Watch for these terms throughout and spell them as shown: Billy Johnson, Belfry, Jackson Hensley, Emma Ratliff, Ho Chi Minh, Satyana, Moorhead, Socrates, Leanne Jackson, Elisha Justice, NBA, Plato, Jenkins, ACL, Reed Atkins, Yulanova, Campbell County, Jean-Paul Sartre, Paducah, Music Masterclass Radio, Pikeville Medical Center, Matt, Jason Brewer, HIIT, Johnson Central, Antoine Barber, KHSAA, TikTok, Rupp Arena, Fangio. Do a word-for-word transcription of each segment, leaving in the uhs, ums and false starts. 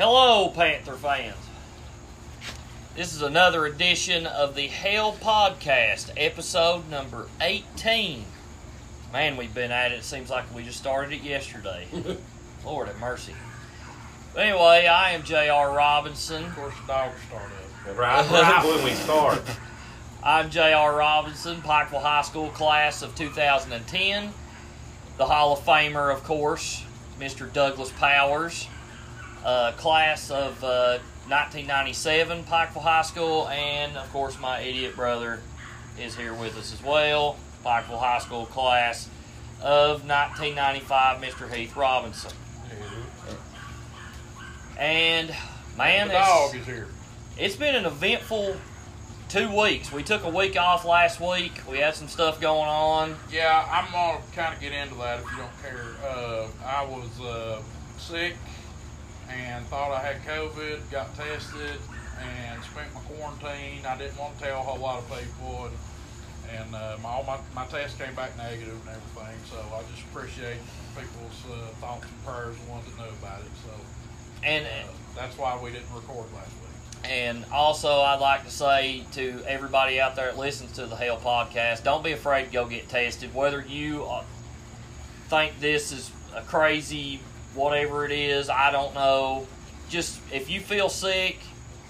Hello, Panther fans. This is another edition of the Hell Podcast, episode number eighteen. Man, we've been at it. It seems like we just started it yesterday. Lord have mercy. But anyway, I am J R. Robinson. Of course, the dog started. Right, right when we start. I'm J R. Robinson, Pikeville High School class of two thousand ten. The Hall of Famer, of course, Mister Douglas Powers. Uh, class of uh, nineteen ninety-seven, Pikeville High School, and of course my idiot brother is here with us as well, Pikeville High School class of nineteen ninety-five, Mister Heath Robinson. Mm-hmm. And man, the dog is here. It's been an eventful two weeks. We took a week off last week. We had some stuff going on. Yeah, I'm gonna kind of get into that if you don't care. Uh, I was uh, sick. And thought I had COVID, got tested, and spent my quarantine. I didn't want to tell a whole lot of people, and, and uh, my, all my, my tests came back negative and everything, so I just appreciate people's uh, thoughts and prayers and wanted to know about it. So and uh, that's why we didn't record last week. And also I'd like to say to everybody out there that listens to the Hell Podcast, don't be afraid to go get tested. Whether you think this is a crazy whatever it is, I don't know. Just if you feel sick,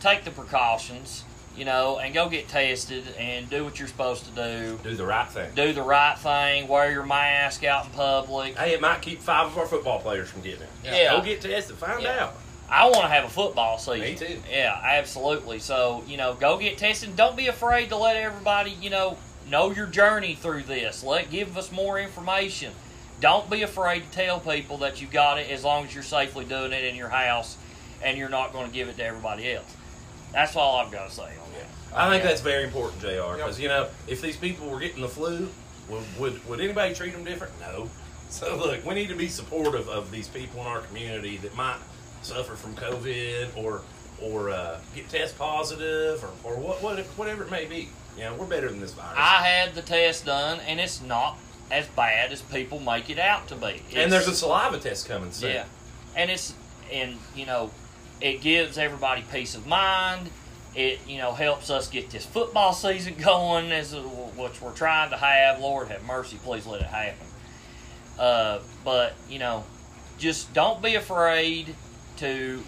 take the precautions, you know, and go get tested and do what you're supposed to do. Do the right thing. Do the right thing. Wear your mask out in public. Hey, it might keep five of our football players from getting it. Yeah. yeah. Go get tested. Find yeah. out. I want to have a football season. Me too. Yeah, absolutely. So, you know, go get tested. Don't be afraid to let everybody, you know, know your journey through this. Let give us more information. Don't be afraid to tell people that you got it as long as you're safely doing it in your house and you're not going to give it to everybody else. That's all I've got to say on that. I think yeah. that's very important, J R, because, yep. you know, if these people were getting the flu, would, would would anybody treat them different? No. So, look, we need to be supportive of these people in our community that might suffer from COVID or or uh, get test positive or, or what, what whatever it may be. You know, we're better than this virus. I had the test done, and it's not as bad as people make it out to be. It's, and there's a saliva test coming soon. Yeah. And it's, and you know, it gives everybody peace of mind. It, you know, helps us get this football season going, as which we're trying to have. Lord have mercy, please let it happen. Uh, but, you know, just don't be afraid to,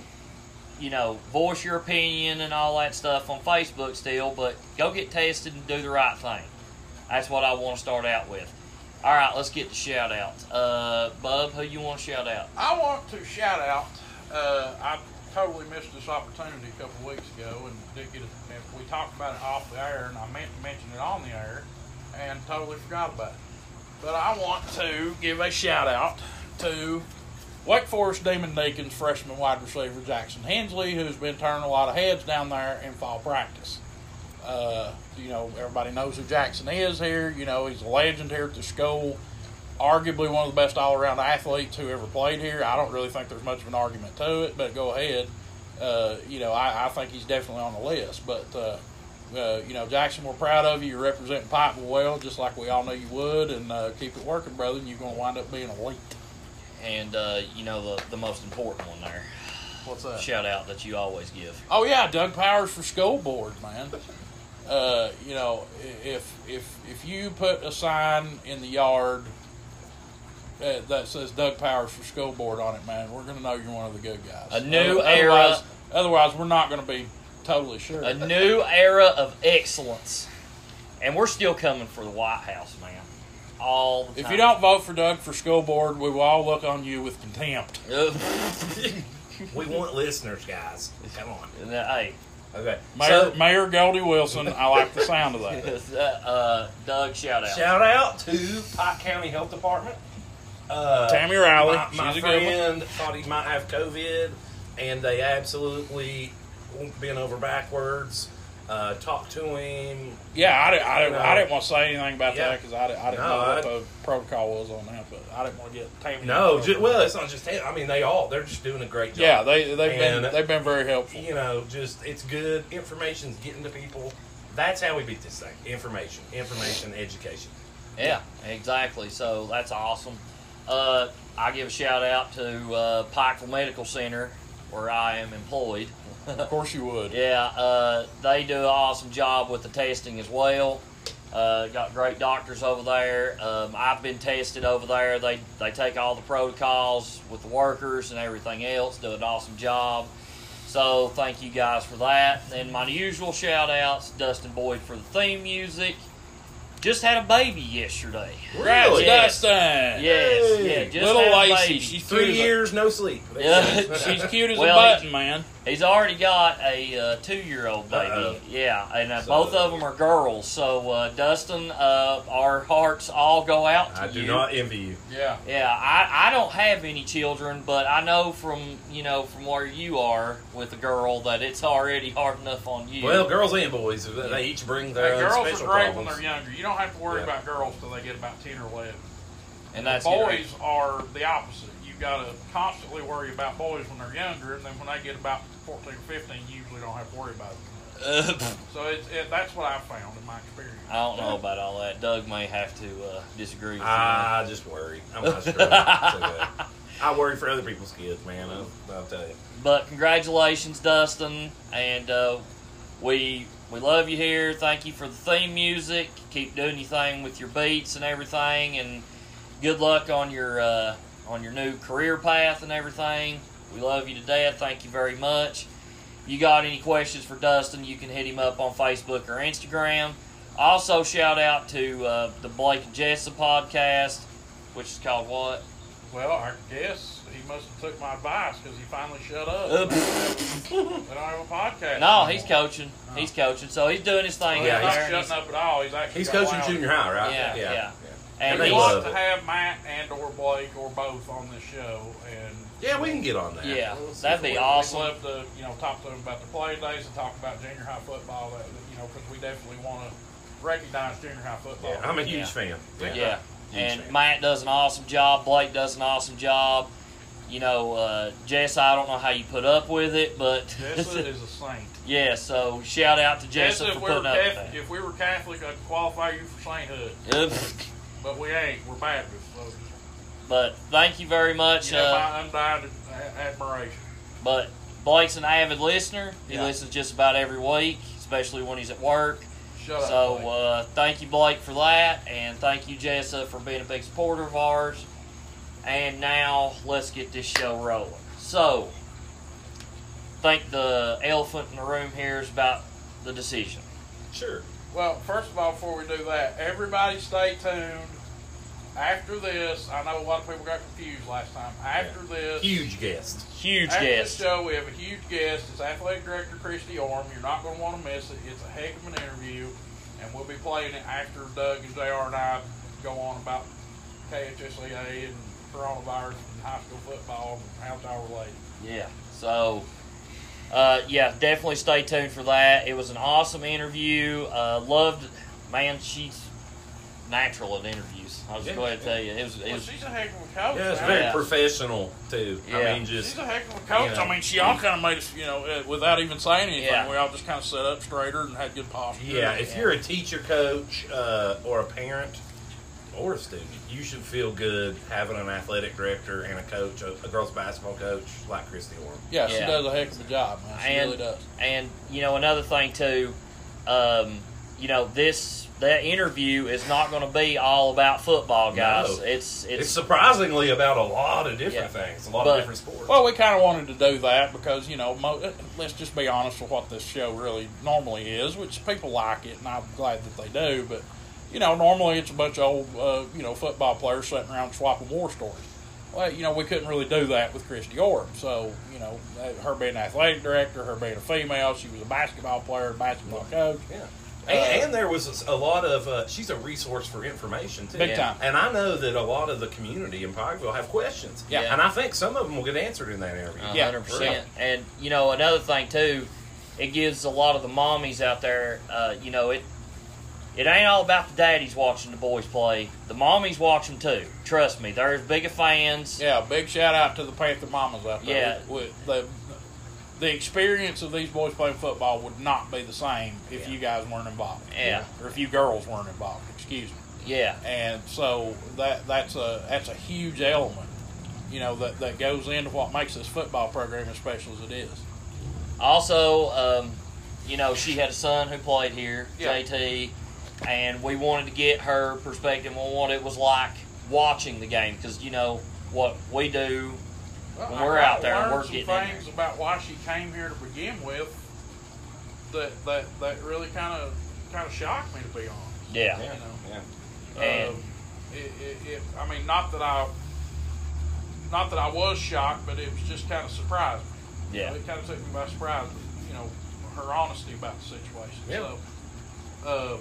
you know, voice your opinion and all that stuff on Facebook still, but go get tested and do the right thing. That's what I want to start out with. All right, let's get the shout-outs. Uh, Bub, who you want to shout-out? I want to shout-out. Uh, I totally missed this opportunity a couple weeks ago, and didn't get it, and we talked about it off the air, and I meant to mention it on the air, and totally forgot about it. But I want to give a shout-out to Wake Forest Demon Deacons freshman wide receiver Jackson Hensley, who's been turning a lot of heads down there in fall practice. Uh, you know, everybody knows who Jackson is here. You know, he's a legend here at the school. Arguably one of the best all-around athletes who ever played here. I don't really think there's much of an argument to it, but go ahead. Uh, you know, I, I think he's definitely on the list. But, uh, uh, you know, Jackson, we're proud of you. You're representing Pikeville well, just like we all know you would. And uh, keep it working, brother, and you're going to wind up being elite. And, uh, you know, the, the most important one there. What's that? Shout out that you always give. Oh, yeah, Doug Powers for school board, man. Uh, you know, if if if you put a sign in the yard uh, that says Doug Powers for school board on it, man, we're going to know you're one of the good guys. A new otherwise, era. Otherwise, we're not going to be totally sure. A new era of excellence. And we're still coming for the White House, man. All the time. If you don't vote for Doug for school board, we will all look on you with contempt. We want listeners, guys. Come on. Hey. Okay. Mayor, so, Mayor Goldie Wilson, I like the sound of that. Uh, Doug, shout out. Shout out to Pike County Health Department. Uh, Tammy Rowley. My, my She's friend thought he might have COVID, and they absolutely bent over backwards. Uh, talked to him. Yeah, I, did, I, did, I didn't want to say anything about yeah. that because I, did, I didn't no, know what I'd, the protocol was on that, but I didn't want to get Tammy. No, just, well, it's not just Tammy. I mean, they all, they're just doing a great job. Yeah, they, they've, and, been, they've been very helpful. You know, just, it's good. Information's getting to people. That's how we beat this thing. Information, information, education. Yeah, exactly. So that's awesome. Uh, I give a shout out to uh, Pikeville Medical Center where I am employed. Of course you would. Yeah, uh, they do an awesome job with the testing as well. Uh, got great doctors over there. Um, I've been tested over there. They they take all the protocols with the workers and everything else, do an awesome job. So thank you guys for that. And my usual shout outs, Dustin Boyd for the theme music. Just had a baby yesterday. Really? Yes. Dustin. Yes. Hey. Yeah, just little had a baby. Lacey. She's three years, a, no sleep. Yeah. She's cute as well, a button, he, man. He's already got a uh, two-year-old baby. Uh-oh. Yeah, and uh, so, both of them are girls. So, uh, Dustin, uh, our hearts all go out to you. I do you. not envy you. Yeah. Yeah, I, I don't have any children, but I know from, you know, from where you are with a girl that it's already hard enough on you. Well, girls and boys, they yeah. each bring their hey, own special problems. Girls are great when they're younger. You don't have to worry yeah. about girls till they get about ten or eleven. And that's boys are the opposite. You've got to constantly worry about boys when they're younger, and then when they get about fourteen or fifteen, you usually don't have to worry about them. So it's, it, that's what I found in my experience. I don't know about all that. Doug may have to uh, disagree with I you. I just worry. I'm not sure. I worry for other people's kids, man. I'll, I'll tell you. But congratulations, Dustin. And uh, we we love you here. Thank you for the theme music. Keep doing your thing with your beats and everything. And good luck on your uh, on your new career path and everything. We love you to death. Thank you very much. You got any questions for Dustin, you can hit him up on Facebook or Instagram. Also, shout out to uh, the Blake and Jessa podcast, which is called what? Well, I guess he must have took my advice because he finally shut up. Uh, they don't have a podcast. No, anymore. He's coaching. Oh. He's coaching. So he's doing his thing. Oh, yeah, he's not shutting he's, up at all. He's, actually he's coaching junior high, right? Yeah, yeah. yeah. yeah. And, and we want to have Matt and or Blake or both on the show, and yeah, we can get on that. Yeah, we'll that'd be awesome. We'd love to, you know, talk to them about the play days and talk about junior high football. That, you know, because we definitely want to recognize junior high football. Yeah, I'm a huge yeah. fan. Yeah, yeah. Huge and fan. Matt does an awesome job. Blake does an awesome job. You know, uh, Jess, I don't know how you put up with it, but Jessa is a saint. Yeah, so shout out to Jessa, Jessa for putting up with that. If we were Catholic, I'd qualify you for sainthood. Yep. But we ain't. We're Baptist, folks. But thank you very much. You know, uh, my undying admiration. But Blake's an avid listener. He yeah. listens just about every week, especially when he's at work. Shut so, up, So uh, thank you, Blake, for that. And thank you, Jessa, for being a big supporter of ours. And now let's get this show rolling. So I think the elephant in the room here is about the decision. Sure. Well, first of all, before we do that, everybody stay tuned. After this, I know a lot of people got confused last time. After yeah. this... Huge guest. Huge after guest. After this show, we have a huge guest. It's Athletic Director Christy Orem. You're not going to want to miss it. It's a heck of an interview, and we'll be playing it after Doug and J R and I go on about K H S A A and coronavirus and high school football and how it's all related. Yeah, so... Uh, yeah, definitely stay tuned for that. It was an awesome interview. Uh, loved, man, she's natural at interviews. I was yeah, just going to tell you. It was, it well, was, she's a heck of a coach. Yeah, it's right? very yeah. professional, too. Yeah. I mean, just, she's a heck of a coach. You know, I mean, she all kind of made us, you know, without even saying anything, yeah. we all just kind of set up straighter and had good posture. Yeah, if yeah. you're a teacher, coach, uh, or a parent, or a student, you should feel good having an athletic director and a coach, a, a girls' basketball coach like Christy Orem. Yeah, she yeah. does a heck of a job, man. She and, really does. And, you know, another thing, too, um, you know, this that interview is not going to be all about football, guys. No. It's, it's it's surprisingly about a lot of different yeah. things, a lot but, of different sports. Well, we kind of wanted to do that because, you know, mo- let's just be honest with what this show really normally is, which people like it, and I'm glad that they do, but... You know, normally it's a bunch of old, uh, you know, football players sitting around swapping war stories. Well, you know, we couldn't really do that with Christy Orem. So, you know, her being an athletic director, her being a female, she was a basketball player, a basketball coach. Yeah. Uh, and, and there was a lot of, uh, she's a resource for information, too. Big time. And I know that a lot of the community in Pikeville have questions. Yeah. yeah. And I think some of them will get answered in that interview. Uh, yeah, one hundred percent. Yeah. And, you know, another thing, too, it gives a lot of the mommies out there, uh, you know, it, It ain't all about the daddies watching the boys play. The mommies watch them too. Trust me, they're as big of fans. Yeah, big shout out to the Panther mamas out there. Yeah. With, with the, the experience of these boys playing football would not be the same if yeah. you guys weren't involved. Yeah. Or if you girls weren't involved, excuse me. Yeah. And so that that's a that's a huge element you know, that, that goes into what makes this football program as special as it is. Also, um, you know, she had a son who played here, yeah. J T, and we wanted to get her perspective on what it was like watching the game, because, you know, what we do well, when we're I, out there I and we're getting some things in about why she came here to begin with that that, that really kind of kind of shocked me, to be honest. Yeah. You know? Yeah. Um, and it, it, it, I mean, not that I, not that I was shocked, but it was just kind of surprised me. Yeah. You know, it kind of took me by surprise, you know, her honesty about the situation. Yeah. So, um,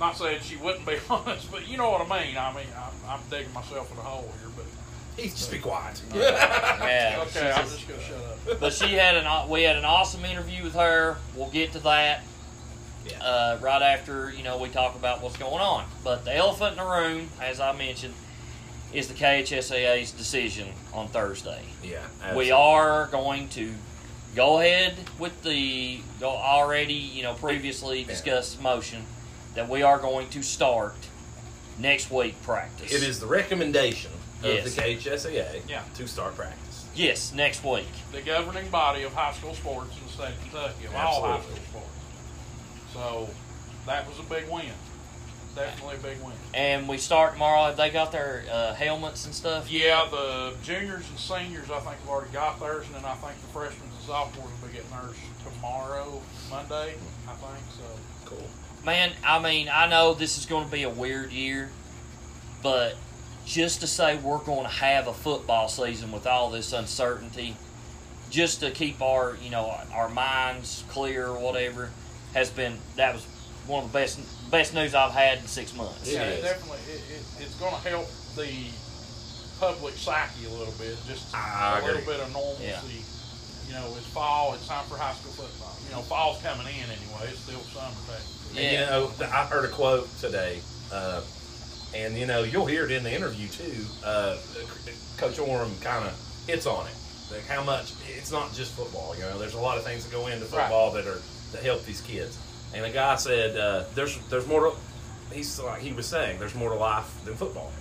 not saying she wouldn't be honest, but you know what I mean. I mean, I'm, I'm digging myself in a hole here, but. He's just be quiet. Uh, yeah. Okay, I'm just gonna shut up. But she had an, we had an awesome interview with her. We'll get to that. Yeah. Uh, right after, you know, we talk about what's going on. But the elephant in the room, as I mentioned, is the K H S A A's decision on Thursday. Yeah, absolutely. We are going to go ahead with the already, you know, previously discussed yeah. motion that we are going to start next week practice. It is the recommendation of yes. the K H S A A yeah. to start practice. Yes, next week. The governing body of high school sports in the state of Kentucky, of all high school sports. So, that was a big win. Definitely a big win. And we start tomorrow. Have they got their uh, helmets and stuff? Yeah, the juniors and seniors, I think, have already got theirs. And then I think the freshmen and sophomores will be getting theirs tomorrow, Monday, I think. So, cool. Man, I mean, I know this is going to be a weird year, but just to say we're going to have a football season with all this uncertainty, just to keep our, you know, our minds clear or whatever, has been, that was one of the best best news I've had in six months. Yeah, it definitely. It, it, it's going to help the public psyche a little bit, just I a agree. little bit of normalcy. Yeah. You know, it's fall, it's time for high school football. You know, fall's coming in anyway, it's still summer. Yeah. And, you know, I heard a quote today, uh, and, you know, you'll hear it in the interview too. Uh, Coach Orem kind of hits on it. Like how much, it's not just football, you know, there's a lot of things that go into football right. that are, to help these kids. And a guy said, uh, there's there's more to, he's like he was saying, there's more to life than football.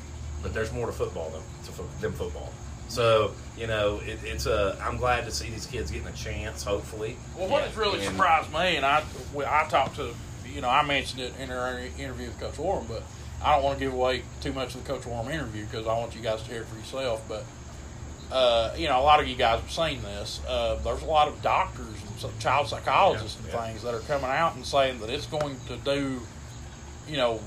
But there's more to football than, to, than football. So, you know, it, it's a, I'm glad to see these kids getting a chance, hopefully. Well, what yeah. has really and, surprised me, and I, I talked to, you know, I mentioned it in our interview with Coach Warren, but I don't want to give away too much of the Coach Warren interview because I want you guys to hear it for yourself. But, uh, you know, a lot of you guys have seen this. Uh, there's a lot of doctors, child psychologists yeah, and yeah. things that are coming out and saying that it's going to do, you know,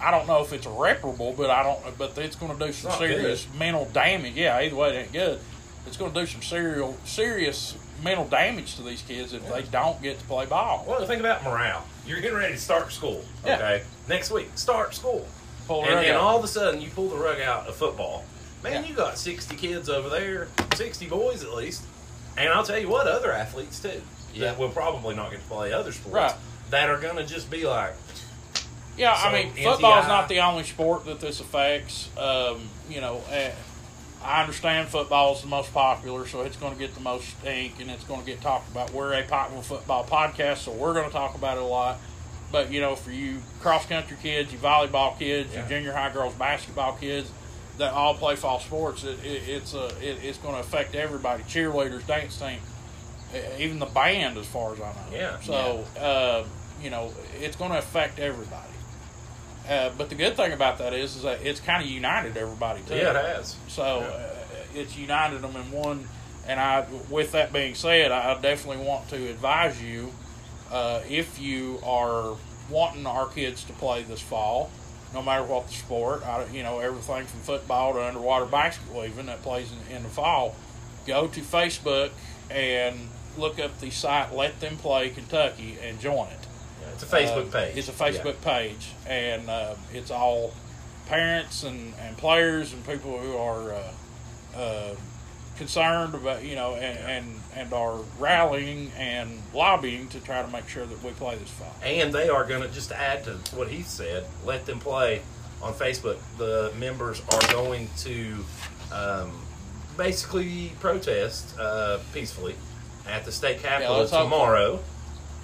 I don't know if it's irreparable, but I don't, but it's going to do some serious good. mental damage. Yeah, either way, it ain't good. It's going to do some serial, serious mental damage to these kids if yeah. they don't get to play ball. Well, think about morale. You're getting ready to start school, okay? Yeah. Next week, start school. Pull the and rug then out. All of a sudden, you pull the rug out of football. Man, yeah. you got sixty kids over there, sixty boys at least. And I'll tell you what, other athletes, too, yeah. that will probably not get to play other sports, right. that are going to just be like... Yeah, so I mean, football's not the only sport that this affects. Um, you know, I understand football's the most popular, so it's going to get the most ink, and it's going to get talked about. We're a popular football podcast, so we're going to talk about it a lot. But, you know, for you cross-country kids, you volleyball kids, yeah. you junior high girls basketball kids, that all play fall sports, it, it, it's a, it, it's going to affect everybody, cheerleaders, dance team, even the band as far as I know. Yeah. So, yeah. Uh, you know, it's going to affect everybody. Uh, but the good thing about that is, is that it's kind of united everybody, too. Yeah, it has. So, yeah. uh, it's united them in one, and I, with that being said, I definitely want to advise you, uh, if you are wanting our kids to play this fall, no matter what the sport, I, you know, everything from football to underwater basketball even that plays in, in the fall, go to Facebook and look up the site Let Them Play Kentucky and join it. Yeah, it's a Facebook uh, page. It's a Facebook yeah. page, and uh, it's all parents and, and players and people who are uh, uh, concerned about, you know, and, yeah. and, and are rallying and lobbying to try to make sure that we play this fall. And they are going to, just to add to what he said, Let Them Play on Facebook, the members are going to um, basically protest uh, peacefully at the state capitol yeah, tomorrow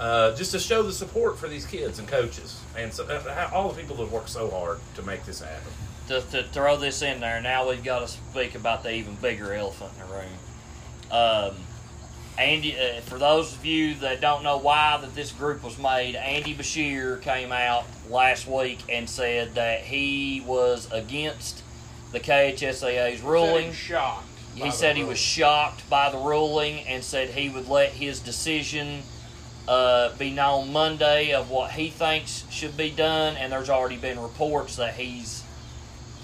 uh, just to show the support for these kids and coaches and so, uh, all the people that work so hard to make this happen. to, to throw this in there, now we've got to speak about the even bigger elephant in the room. Um, Andy, uh, for those of you that don't know why that this group was made, Andy Beshear came out last week and said that he was against the K H S A A's ruling. Shocked. He said he was shocked by the ruling and said he would let his decision uh, be known Monday of what he thinks should be done, and there's already been reports that he's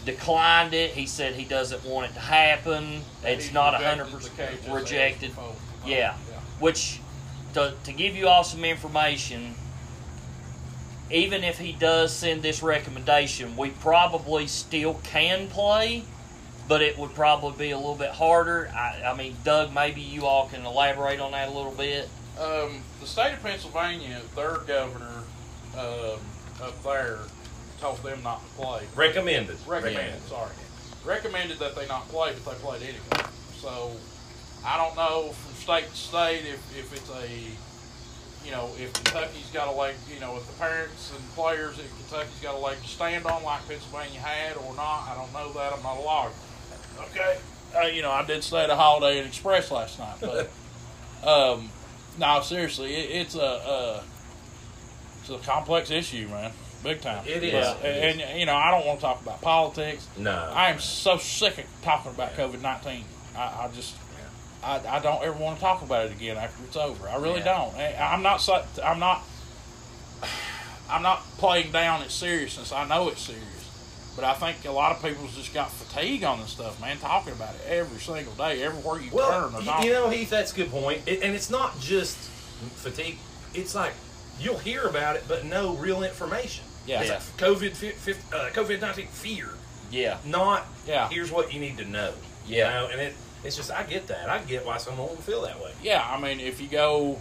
declined it. He said he doesn't want it to happen. It's not one hundred percent rejected. Yeah, which, to, to give you all some information, even if he does send this recommendation, we probably still can play, but it would probably be a little bit harder. I, I mean, Doug, maybe you all can elaborate on that a little bit. Um, the state of Pennsylvania, their governor um, up there told them not to play. Recommended. Recommended, Recommended. sorry. Recommended that they not play, but they played anyway. So, I don't know from state to state if, if it's a, you know, if Kentucky's got a leg, you know, if the parents and players in Kentucky's got a leg to stand on like Pennsylvania had or not. I don't know that. I'm not a lawyer. Okay. Uh, you know, I did stay at a Holiday Inn Express last night, but um, no, seriously, it, it's a uh, it's a complex issue, man, big time. It is. But, it is. And you know, I don't want to talk about politics. No. I am so sick of talking about COVID nineteen. I, I just, yeah. I, I don't ever want to talk about it again after it's over. I really yeah. don't. I, I'm not. I'm not. I'm not playing down its seriousness. I know it's serious. But I think a lot of people's just got fatigue on this stuff, man, talking about it every single day, everywhere you well, turn. Well, you know, Heath, that's a good point. It, and it's not just fatigue. It's like you'll hear about it, but no real information. Yeah. Exactly. COVID, COVID nineteen fear. Yeah. Not yeah. here's what you need to know. Yeah. You know? And it, it's just, I get that. I get why someone would feel that way. Yeah, I mean, if you go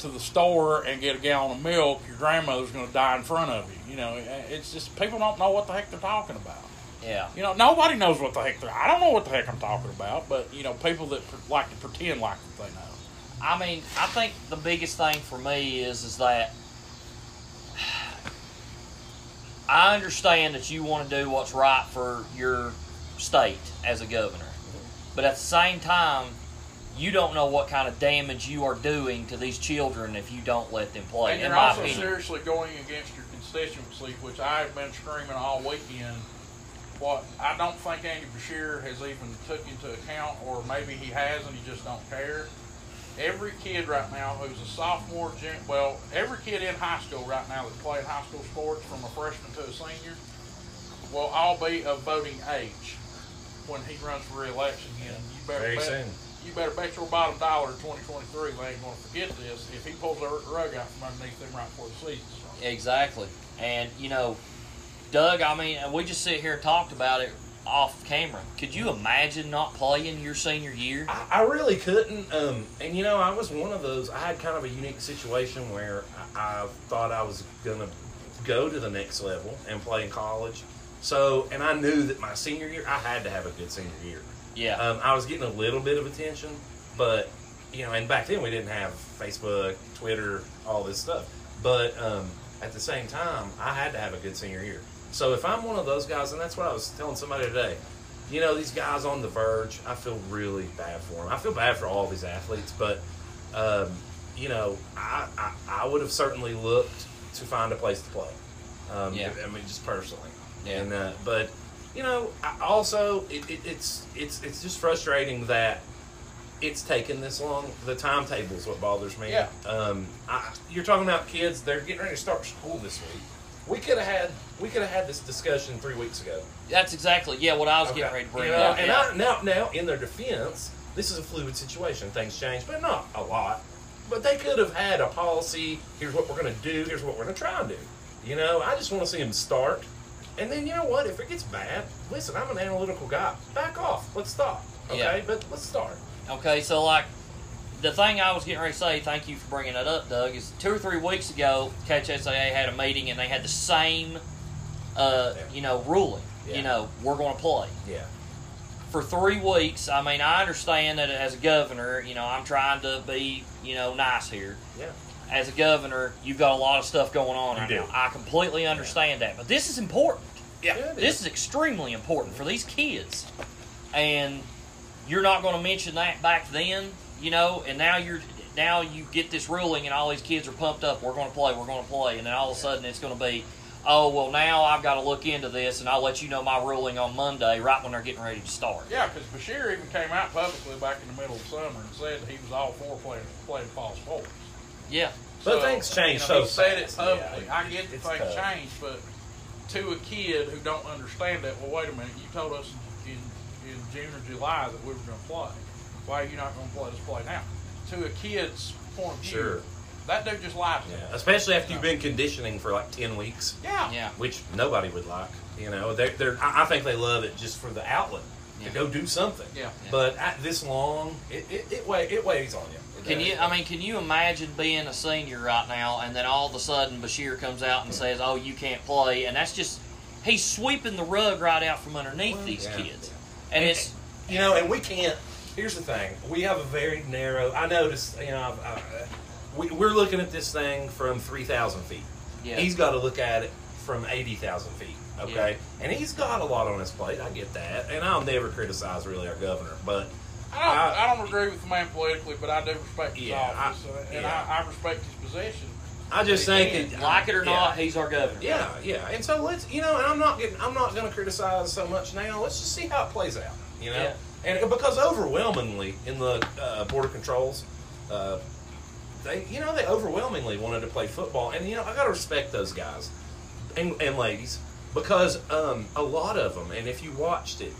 to the store and get a gallon of milk, your grandmother's going to die in front of you. You know, it's just people don't know what the heck they're talking about. Yeah. You know, nobody knows what the heck they're. I don't know what the heck I'm talking about, but you know, people that pre- like to pretend like they know. I mean, I think the biggest thing for me is is that I understand that you want to do what's right for your state as a governor, but at the same time, you don't know what kind of damage you are doing to these children if you don't let them play. And you're in my also opinion. seriously going against your constituency, which I've been screaming all weekend. What I don't think Andy Beshear has even took into account, or maybe he has and he just don't care. Every kid right now who's a sophomore, well, every kid in high school right now that's playing high school sports from a freshman to a senior will all be of voting age when he runs for re-election again. You better Very bet. soon. You better bet your bottom dollar in twenty twenty-three they ain't going to forget this if he pulls the rug out from underneath them right before the season. Exactly. And, you know, Doug, I mean, we just sit here and talked about it off camera. Could you imagine not playing your senior year? I, I really couldn't. Um, and, you know, I was one of those. I had kind of a unique situation where I, I thought I was going to go to the next level and play in college. So, and I knew that my senior year, I had to have a good senior year. Yeah, um, I was getting a little bit of attention, but, you know, and back then we didn't have Facebook, Twitter, all this stuff. But um, at the same time, I had to have a good senior year. So if I'm one of those guys, and that's what I was telling somebody today, you know, these guys on the verge, I feel really bad for them. I feel bad for all these athletes, but, um, you know, I, I, I would have certainly looked to find a place to play. Um, yeah. I mean, just personally. Yeah. And, uh, but... You know, I also, it, it, it's it's it's just frustrating that it's taken this long. The timetable is what bothers me. Yeah. Um, I, you're talking about kids; they're getting ready to start school this week. We could have had we could have had this discussion three weeks ago. That's exactly yeah what I was okay. getting ready to bring you know, up. And yeah. I, now, now, in their defense, this is a fluid situation. Things change, but not a lot. But they could have had a policy. Here's what we're going to do. Here's what we're going to try and do. You know, I just want to see them start. And then, you know what, if it gets bad, listen, I'm an analytical guy. Back off. Let's stop. Okay? Yeah. But let's start. Okay, so, like, the thing I was getting ready to say, thank you for bringing that up, Doug, is two or three weeks ago, K H S A A had a meeting, and they had the same, uh, yeah. you know, ruling. Yeah. You know, we're going to play. Yeah. For three weeks, I mean, I understand that as a governor, you know, I'm trying to be, you know, nice here. Yeah. As a governor, you've got a lot of stuff going on right now. I completely understand yeah. that. But this is important. Yeah, yeah this is extremely important for these kids. And you're not going to mention that back then, you know, and now you're now you get this ruling and all these kids are pumped up. We're going to play, we're going to play. And then all of a sudden it's going to be, oh, well, now I've got to look into this, and I'll let you know my ruling on Monday right when they're getting ready to start. Yeah, because Beshear even came out publicly back in the middle of summer and said he was all for playing, playing false sports. Yeah. But so, things change you know, so fast. He said it publicly. Yeah, I get that things change, but to a kid who don't understand that, well, wait a minute, you told us in, in June or July that we were going to play. Why are you not going to let us play now? To a kid's point of view. Sure. That dude just lied to yeah. them. Especially after you've been conditioning for like ten weeks. Yeah. yeah. Which nobody would like. You know, they're, they're, I think they love it just for the outlet yeah. to go do something. Yeah. yeah. But I, this long, it it, it, weigh, it weighs on you. It can does. you? I mean, can you imagine being a senior right now and then all of a sudden Beshear comes out and mm-hmm. says, oh, you can't play. And that's just, he's sweeping the rug right out from underneath well, these yeah. kids. Yeah. And, and it's. You know, and we can't, here's the thing. We have a very narrow, I noticed, you know, I've, I, We, we're looking at this thing from three thousand feet. Yeah. He's got to look at it from eighty thousand feet, okay? Yeah. And he's got a lot on his plate. I get that. And I'll never criticize, really, our governor. But I don't, I, I don't agree with the man politically, but I do respect his yeah, office. I, and yeah. I, I respect his position. I just think can, that, like it or yeah. not, he's our governor. Yeah, right? yeah. And so let's, you know, and I'm not getting, I'm not going to criticize so much now. Let's just see how it plays out, you know? Yeah. And because overwhelmingly in the uh, border controls, uh, They, you know, they overwhelmingly wanted to play football. And, you know, I got to respect those guys and, and ladies because um, a lot of them, and if you watched it,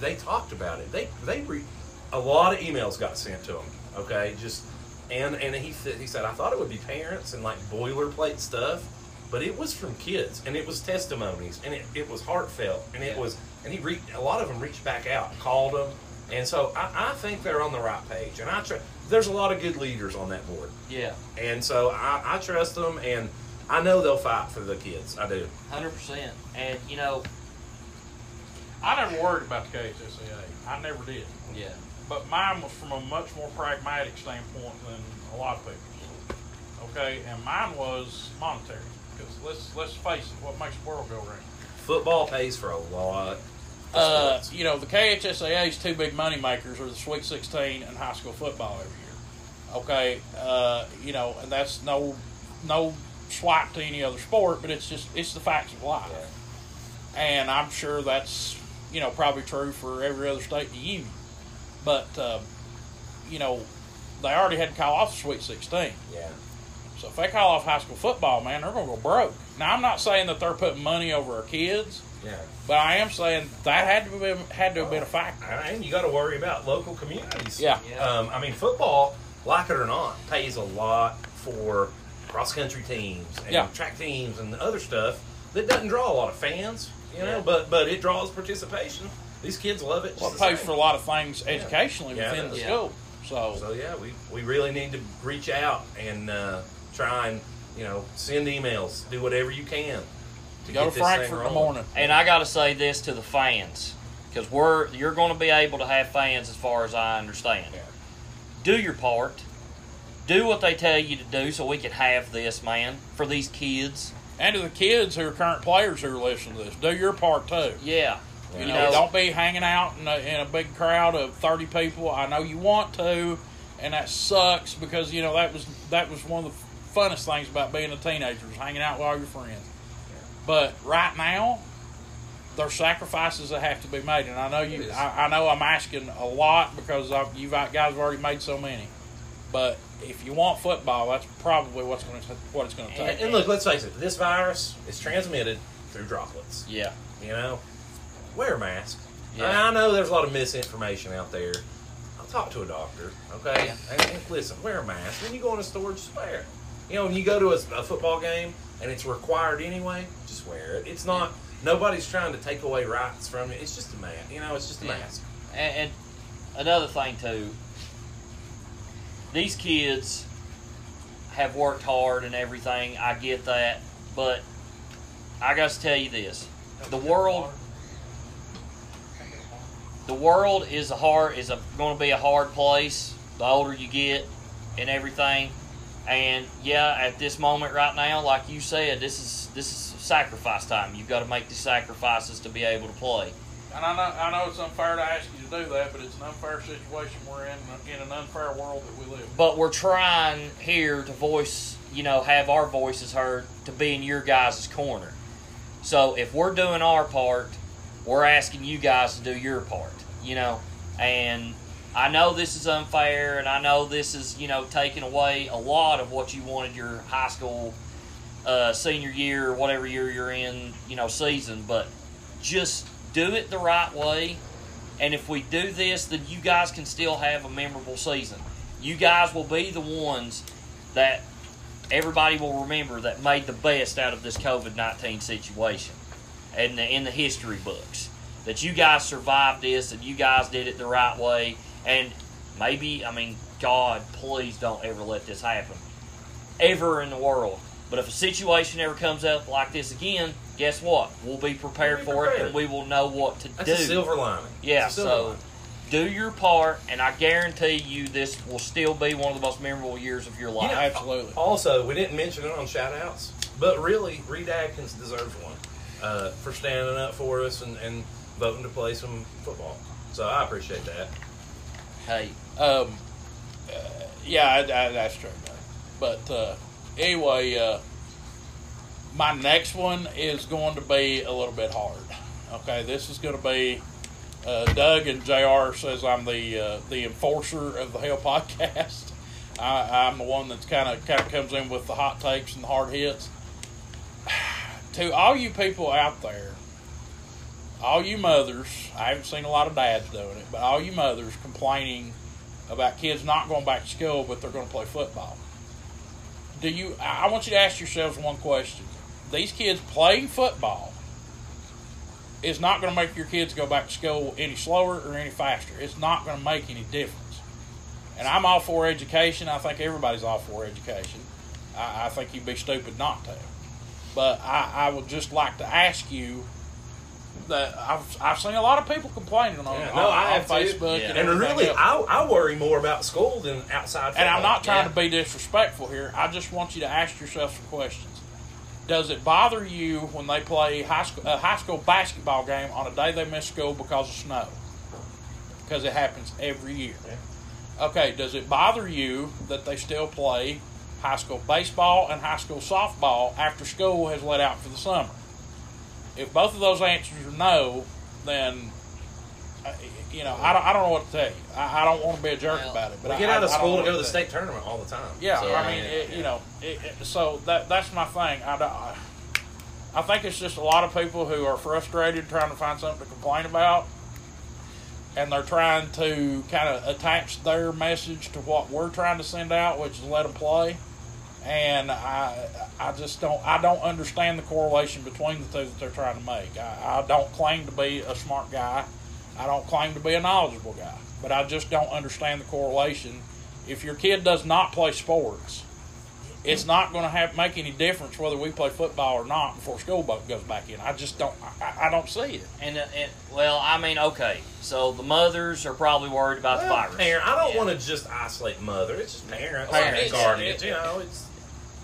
they talked about it. They, they re- a lot of emails got sent to them, okay? Just, and and he, th- he said, I thought it would be parents and, like, boilerplate stuff, but it was from kids, and it was testimonies, and it, it was heartfelt, and it was, and he re- a lot of them reached back out and called them. And so I, I think they're on the right page. And I tr- there's a lot of good leaders on that board. Yeah. And so I, I trust them, and I know they'll fight for the kids. I do. one hundred percent. And, you know, I never worried about the K H S A A. I never did. Yeah. But mine was from a much more pragmatic standpoint than a lot of people's. Okay? And mine was monetary. Because let's, let's face it, what makes the world go round? Football pays for a lot. Uh, you know, the K H S A A's two big money makers are the Sweet sixteen and high school football every year. Okay, uh, you know, and that's no no swipe to any other sport, but it's just it's the facts of life. Yeah. And I'm sure that's, you know, probably true for every other state in the union. But, uh, you know, they already had to call off the Sweet sixteen. Yeah. So if they call off high school football, man, they're going to go broke. Now, I'm not saying that they're putting money over our kids. Yeah. But I am saying that had to have been, had to have been a factor. And you got to worry about local communities. Yeah. yeah. Um, I mean, football, like it or not, pays a lot for cross-country teams and yeah. track teams and other stuff that doesn't draw a lot of fans, you know, yeah. but but it draws participation. These kids love it. Well, it pays same. for a lot of things educationally yeah. within yeah. the yeah. school. So, so yeah, we, we really need to reach out and uh, try and, you know, send emails, do whatever you can. To Go to Frankfurt in the morning. And I got to say this to the fans, because we're you're going to be able to have fans as far as I understand. Yeah. Do your part. Do what they tell you to do so we can have this, man, for these kids. And to the kids who are current players who are listening to this, do your part too. Yeah. You, you know, know, don't be hanging out in a, in a big crowd of thirty people. I know you want to, and that sucks because, you know, that was, that was one of the funnest things about being a teenager is hanging out with all your friends. But right now, there's sacrifices that have to be made, and I know you. I, I know I'm asking a lot because I've, you guys have already made so many. But if you want football, that's probably what's going to what it's going to take. And, and look, let's face it. This virus is transmitted through droplets. Yeah. You know, wear a mask. Yeah. I, I know there's a lot of misinformation out there. I'll talk to a doctor. Okay. Yeah. And, and listen, wear a mask when you go in a store. Just wear it. You know, when you go to a, a football game. And it's required anyway, just wear it. It's not, nobody's trying to take away rights from it. It's just a mask, you know, it's just a yeah. mask. And, and another thing, too, these kids have worked hard and everything. I get that. But I got to tell you this. The world, the world is a hard, is going to be a hard place the older you get and everything. And yeah, at this moment right now, like you said, this is this is sacrifice time. You've got to make the sacrifices to be able to play. And I know, I know it's unfair to ask you to do that, but it's an unfair situation we're in, in an unfair world that we live in. But we're trying here to voice, you know, have our voices heard, to be in your guys' corner. So if we're doing our part, we're asking you guys to do your part, you know. And I know this is unfair, and I know this is, you know, taking away a lot of what you wanted your high school uh, senior year or whatever year you're in, you know, season, but just do it the right way. And if we do this, then you guys can still have a memorable season. You guys will be the ones that everybody will remember that made the best out of this COVID nineteen situation and in, in the history books. That you guys survived this and you guys did it the right way. And maybe, I mean, God, please don't ever let this happen. Ever in the world. But if a situation ever comes up like this again, guess what? We'll be prepared we'll be for prepared. it, and we will know what to That's do. That's a silver lining. Yeah, silver so lining. Do your part, and I guarantee you this will still be one of the most memorable years of your life. You know, absolutely. Also, we didn't mention it on shout-outs, but really, Reed Atkins deserves one uh, for standing up for us and, and voting to play some football. So I appreciate that. Hey, um, uh, yeah, I, I, that's true, but uh, anyway, uh, my next one is going to be a little bit hard. Okay, this is going to be uh, Doug and J R says I'm the uh, the enforcer of the Hell Podcast. I, I'm the one that's kind of kind of comes in with the hot takes and the hard hits. To all you people out there. All you mothers, I haven't seen a lot of dads doing it, but all you mothers complaining about kids not going back to school, but they're going to play football. Do you? I want you to ask yourselves one question. These kids playing football is not going to make your kids go back to school any slower or any faster. It's not going to make any difference. And I'm all for education. I think everybody's all for education. I, I think you'd be stupid not to. But I, I would just like to ask you, that I've, I've seen a lot of people complaining on, yeah, on, no, I on have Facebook. Yeah. And, and really, I, I worry more about school than outside football. And I'm not trying yeah. to be disrespectful here. I just want you to ask yourself some questions. Does it bother you when they play high school, a high school basketball game on a day they miss school because of snow? Because it happens every year. Yeah. Okay, does it bother you that they still play high school baseball and high school softball after school has let out for the summer? If both of those answers are no, then, you know, I don't, I don't know what to tell you. I, I don't want to be a jerk well, about it. But we get I, out of I, school I and go to the state tournament all the time. Yeah, so, I mean, yeah, it, yeah. you know, it, it, so that that's my thing. I, I think it's just a lot of people who are frustrated trying to find something to complain about, and they're trying to kind of attach their message to what we're trying to send out, which is let them play. And I, I just don't, I don't understand the correlation between the two that they're trying to make. I, I don't claim to be a smart guy. I don't claim to be a knowledgeable guy. But I just don't understand the correlation. If your kid does not play sports, it's not going to have make any difference whether we play football or not before school goes back in. I just don't, I, I don't see it. And, and well, I mean, okay, so the mothers are probably worried about well, the virus. Parent, I don't yeah. want to just isolate mother. It's just parents, parents guardians, you know, it's...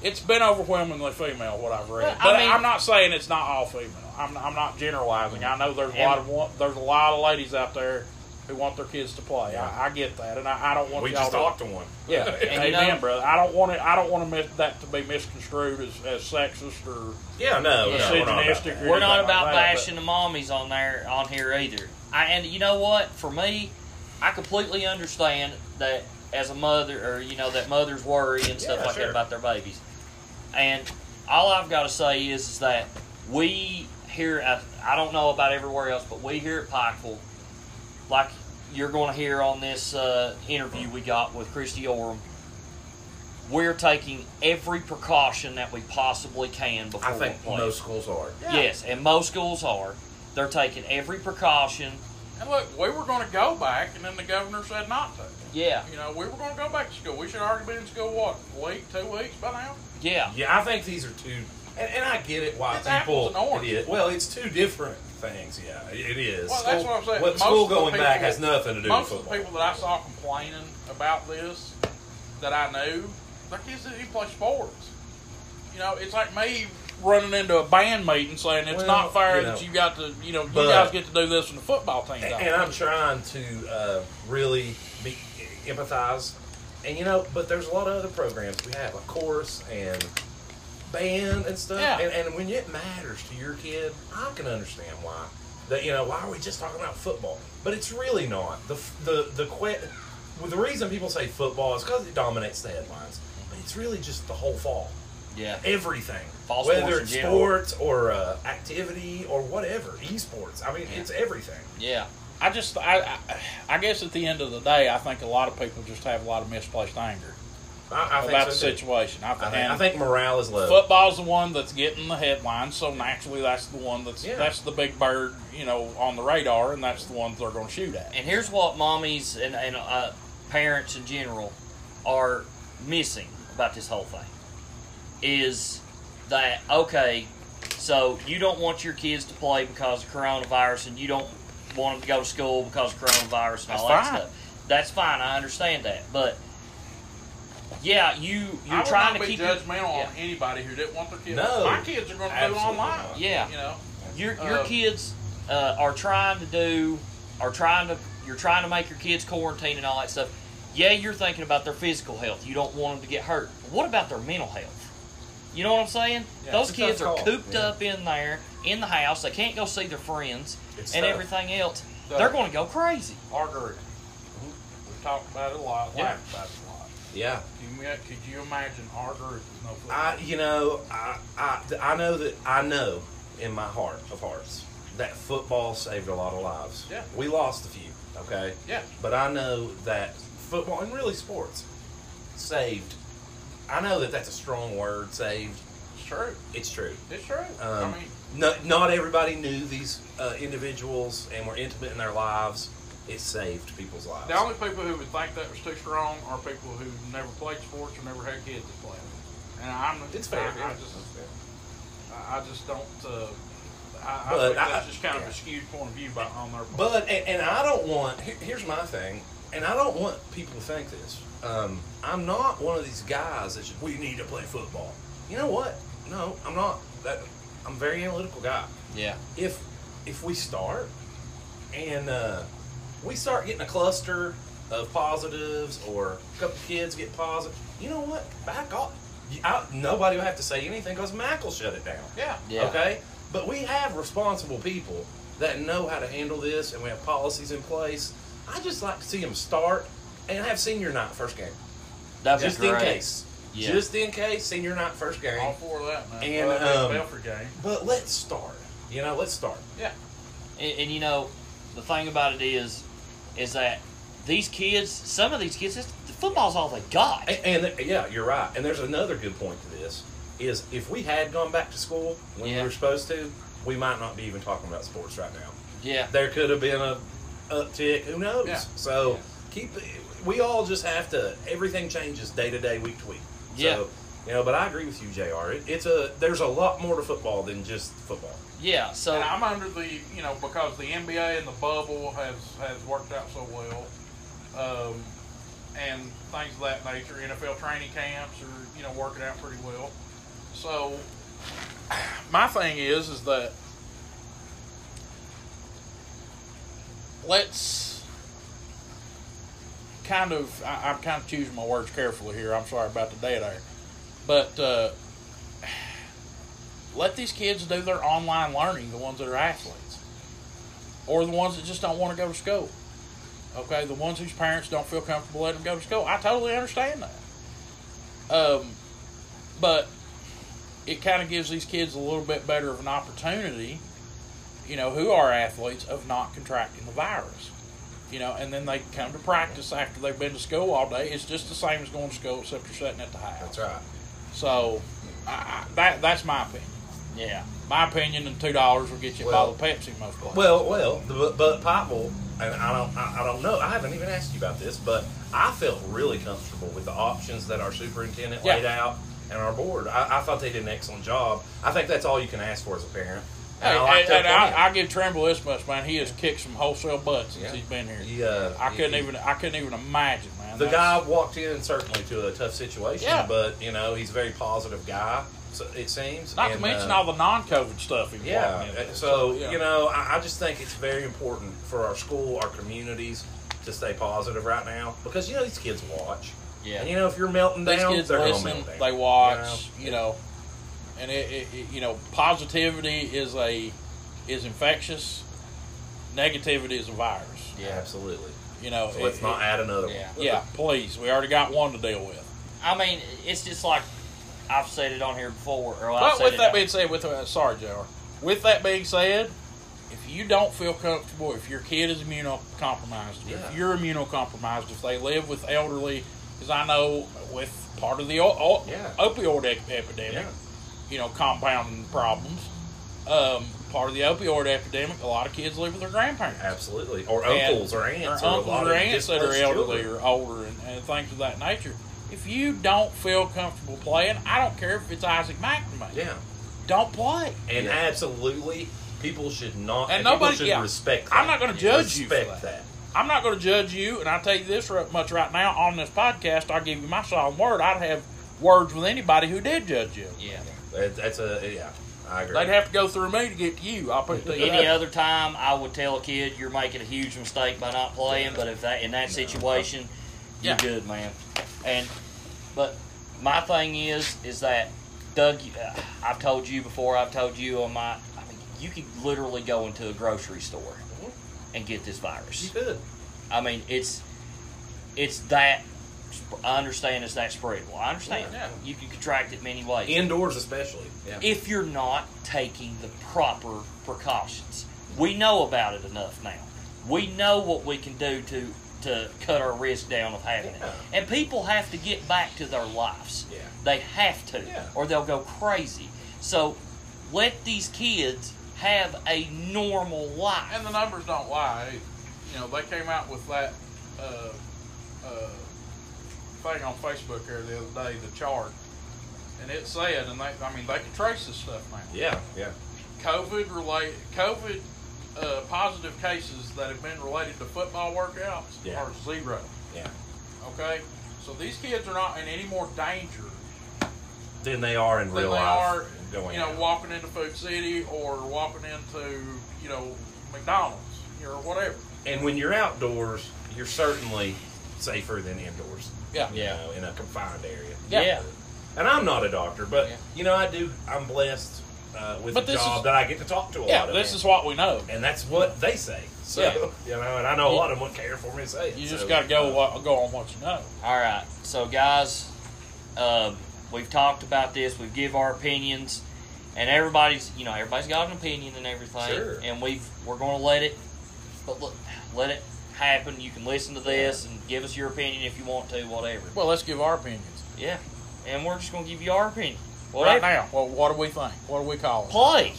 It's been overwhelmingly female, what I've read. But, but I mean, I'm not saying it's not all female. I'm, I'm not generalizing. I know there's a lot of there's a lot of ladies out there who want their kids to play. I, I get that, and I, I don't want. We y'all just to, talked to one. Yeah, amen, you know, brother. I don't want it. I don't want to miss, that to be misconstrued as, as sexist or yeah, no, misogynistic. Yeah, we're not about, we're not about like that, bashing but, the mommies on there on here either. I, and you know what? For me, I completely understand that as a mother, or you know, that mothers worry and stuff yeah, like sure. that about their babies. And all I've got to say is, is that we here, at, I don't know about everywhere else, but we here at Pikeville, like you're going to hear on this uh, interview we got with Christy Orem, we're taking every precaution that we possibly can before I think we play. Most schools are. Yeah. Yes, and most schools are. They're taking every precaution. And look, we were going to go back, and then the governor said not to. Yeah. You know, we were going to go back to school. We should have already been in school, what, a week, two weeks by now? Yeah. Yeah, I think these are two, and, and I get it why it's people. It is, well, it's two different things, yeah, it is. Well, that's school, what I'm saying. What most school going back has nothing to do with football. Most of the people that I saw complaining about this that I knew Their kids didn't even play sports. You know, it's like me running into a band meeting saying it's well, not fair you know, that you got to, you know, you guys get to do this when the football team does. And I'm trying to uh, really be, empathize. And, you know, but there's a lot of other programs we have, a chorus and band and stuff. Yeah. And, and when it matters to your kid, I can understand why. That, you know, why are we just talking about football? But it's really not. The the the que- the reason people say football is because it dominates the headlines. But it's really just the whole fall. Yeah. Everything. Fall sports, whether it's sports or uh, activity or whatever, esports. I mean, yeah. it's everything. Yeah. I just, I, I, I guess at the end of the day, I think a lot of people just have a lot of misplaced anger I, I about think so, the situation. I, I, think, I think morale is low. Football's the one that's getting the headlines, so naturally that's the one that's yeah. that's the big bird, you know, on the radar, and that's the one they're going to shoot at. And here's what mommies and, and uh, parents in general are missing about this whole thing is that, okay, so you don't want your kids to play because of coronavirus, and you don't want them to go to school because of coronavirus and That's all that fine. Stuff. That's fine. I understand that, but yeah, you you're I trying to be keep judgmental your, on yeah. anybody who didn't want their kids. No, my kids are going to do it online. Not. Yeah, you know, your your um, kids uh, are trying to do are trying to you're trying to make your kids quarantine and all that stuff. Yeah, you're thinking about their physical health. You don't want them to get hurt. But what about their mental health? You know what I'm saying? Yeah, those kids are cooped yeah. up in there. In the house, they can't go see their friends it's and tough. Everything else. Tough. They're going to go crazy. Arguing. Mm-hmm. We talked about it a lot. Yeah. Laughed about it a lot. Yeah. Can we, could you imagine arguing? No I, you know, I, I, I know that I know in my heart of hearts that football saved a lot of lives. Yeah. We lost a few. Okay. Yeah. But I know that football and really sports saved. I know that that's a strong word. Saved. It's true. It's true. It's true. Um, I mean. No, not everybody knew these uh, individuals and were intimate in their lives. It saved people's lives. The only people who would think that was too strong are people who never played sports or never had kids to play. And I'm it's fair. I, I just, I just don't. Uh, I, I think that's I, just kind yeah. of a skewed point of view by on their part. But and, and I don't want. Here, here's my thing, and I don't want people to think this. Um, I'm not one of these guys that just, we need to play football. You know what? No, I'm not. That, I'm a very analytical guy. Yeah. If if we start and uh, we start getting a cluster of positives or a couple kids get positive, you know what? Back off. I, nobody will have to say anything because Mack will shut it down. Yeah. yeah. Okay? But we have responsible people that know how to handle this, and we have policies in place. I just like to see them start and have senior night first game. That'd just be great. In case. Yeah. Just in case, senior night first game. All four of that, man. And um, Belfry game. But let's start. You know, let's start. Yeah. And, and you know, the thing about it is, is that these kids, some of these kids, the football's all they got. And, and yeah, you're right. And there's another good point to this: is if we had gone back to school when yeah. we were supposed to, we might not be even talking about sports right now. Yeah. There could have been a uptick. Who knows? Yeah. So yeah. keep. We all just have to. Everything changes day to day, week to week. Yeah. So, you know, but I agree with you, J R. It, it's a there's a lot more to football than just football. Yeah. So and I'm under the you know because the N B A and the bubble has, has worked out so well, um, and things of that nature. N F L training camps are you know working out pretty well. So my thing is is that let's. Kind of, I, I'm kind of choosing my words carefully here. I'm sorry about the dead air, but uh, let these kids do their online learning. The ones that are athletes, or the ones that just don't want to go to school. Okay, the ones whose parents don't feel comfortable letting them go to school. I totally understand that. Um, but it kind of gives these kids a little bit better of an opportunity, you know, who are athletes, of not contracting the virus. You know, and then they come to practice after they've been to school all day. It's just the same as going to school, except you're sitting at the house. That's right. So, I, I, that that's my opinion. Yeah. My opinion and two dollars will get you well, a bottle of Pepsi most places. Well, well, but, but Pikeville, and I don't I, I don't know, I haven't even asked you about this, but I felt really comfortable with the options that our superintendent yeah. laid out and our board. I, I thought they did an excellent job. I think that's all you can ask for as a parent. Hey, and I, and, and I, I give Trimble this much, man. He has kicked some wholesale butts since yeah. he's been here. He, uh, I couldn't he, even, I couldn't even imagine, man. the that's... guy walked in certainly to a tough situation, yeah. but, you know, he's a very positive guy, so it seems. Not and, to mention uh, all the non-COVID stuff he yeah. walked into. So, so yeah. you know, I, I just think it's very important for our school, our communities, to stay positive right now. Because, you know, these kids watch. Yeah. And, you know, if you're melting these down, kids they're listen, melting down. They watch, you know. You know and, it, it, it, you know, positivity is a is infectious. Negativity is a virus. Yeah, absolutely. You know, so let's it, not it, add another yeah. one. Yeah, please. We already got one to deal with. I mean, it's just like I've said it on here before. Or I've but with said that it being said, with uh, sorry, J R. With that being said, if you don't feel comfortable, if your kid is immunocompromised, yeah. if you're immunocompromised, if they live with elderly, because I know with part of the o- o- yeah. opioid ep- epidemic, yeah. you know, compounding problems. Um, part of the opioid epidemic, a lot of kids live with their grandparents. Absolutely. Or uncles and, or aunts. Or, or uncles or aunts that are elderly children. Or older and, and things of that nature. If you don't feel comfortable playing, I don't care if it's Isaac McNamee. Yeah. Don't play. And yeah. absolutely, people should not, and, and nobody should yeah, respect that. I'm not going to judge you for that. that. I'm not going to judge you, and I'll tell you this much right now on this podcast, I'll give you my solemn word, I'd have words with anybody who did judge you. Yeah. That's a, yeah. I agree. They'd have to go through me to get to you. I'll put Any that. other time, I would tell a kid you're making a huge mistake by not playing. But if that in that situation, you're yeah. good, man. And but my thing is, is that Doug, uh, I've told you before. I've told you on my. I mean, you could literally go into a grocery store mm-hmm. and get this virus. You could. I mean, it's it's that. I understand it's that spreadable. I understand. Yeah. You can contract it many ways. Indoors especially. Yeah. If you're not taking the proper precautions. We know about it enough now. We know what we can do to, to cut our risk down of having yeah. it. And people have to get back to their lives. Yeah. They have to yeah. or they'll go crazy. So let these kids have a normal life. And the numbers don't lie. You know, they came out with that... Uh, uh, thing on Facebook there the other day, the chart, and it said, and they, I mean, they can trace this stuff now. Yeah, yeah. COVID related, COVID uh, positive cases that have been related to football workouts yeah. are zero. Yeah. Okay, so these kids are not in any more danger than they are in than real they life. Are, going you know, out. walking into Food City or walking into, you know, McDonald's or whatever. And when you're outdoors, you're certainly safer than indoors. Yeah. You know, in a confined area. Yeah. yeah. And I'm not a doctor, but, yeah. you know, I do, I'm blessed uh, with but a job is, that I get to talk to a yeah, lot of Yeah, this them. is what we know. And that's what they say. So, yeah. you know, and I know a lot of them wouldn't care for me to say it. You just so, got to go uh, go on what you know. All right. So, guys, uh, we've talked about this. We give our opinions. And everybody's, you know, everybody's got an opinion and everything. Sure. And we've, we're going to let it, but look, let it. happen. You can listen to this and give us your opinion if you want to, whatever. Well, let's give our opinions. Yeah. And we're just going to give you our opinion. Whatever. Right now. Well, what do we think? What do we call it? Play.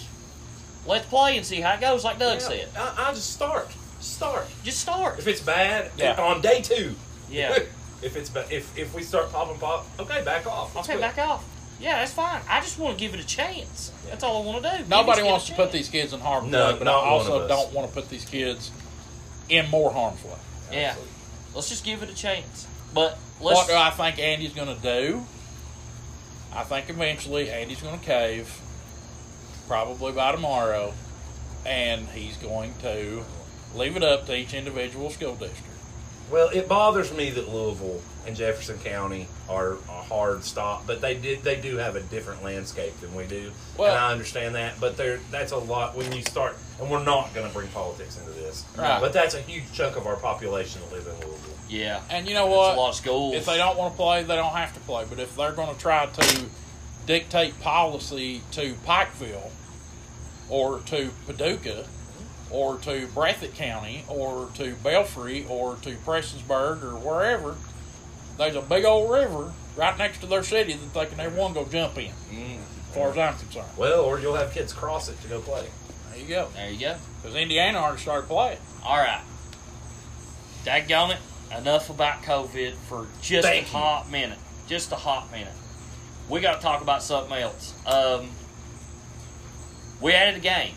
Let's play and see how it goes, like Doug yeah, said. I'll just start. Start. Just start. If it's bad, yeah. on day two. Yeah. If it's ba- if if we start popping pop, okay, back off. Let's okay, quit. back off. Yeah, that's fine. I just want to give it a chance. Yeah. That's all I want to do. Nobody wants to put these kids in harm's no, way, but I also don't want to put these kids... in more harmful. Absolutely. Yeah. Let's just give it a chance. But let's What do I think Andy's going to do? I think eventually Andy's going to cave, probably by tomorrow, and he's going to leave it up to each individual school district. Well, it bothers me that Louisville and Jefferson County are a hard stop, but they did they do have a different landscape than we do, well, and I understand that. But there, that's a lot when you start, and we're not going to bring politics into this, right? But that's a huge chunk of our population that live in Louisville. Yeah, and you know what? That's a lot of schools. If they don't want to play, they don't have to play. But if they're going to try to dictate policy to Pikeville or to Paducah, or to Breathitt County, or to Belfry, or to Prestonsburg, or wherever, there's a big old river right next to their city that they can never one go jump in, mm. as far as I'm concerned. Well, or you'll have kids cross it to go play. There you go. There you go. Because Indiana already started playing. All right. Daggone it. Enough about COVID for just Thank a hot you. minute. Just a hot minute. We got to talk about something else. Um, we added a game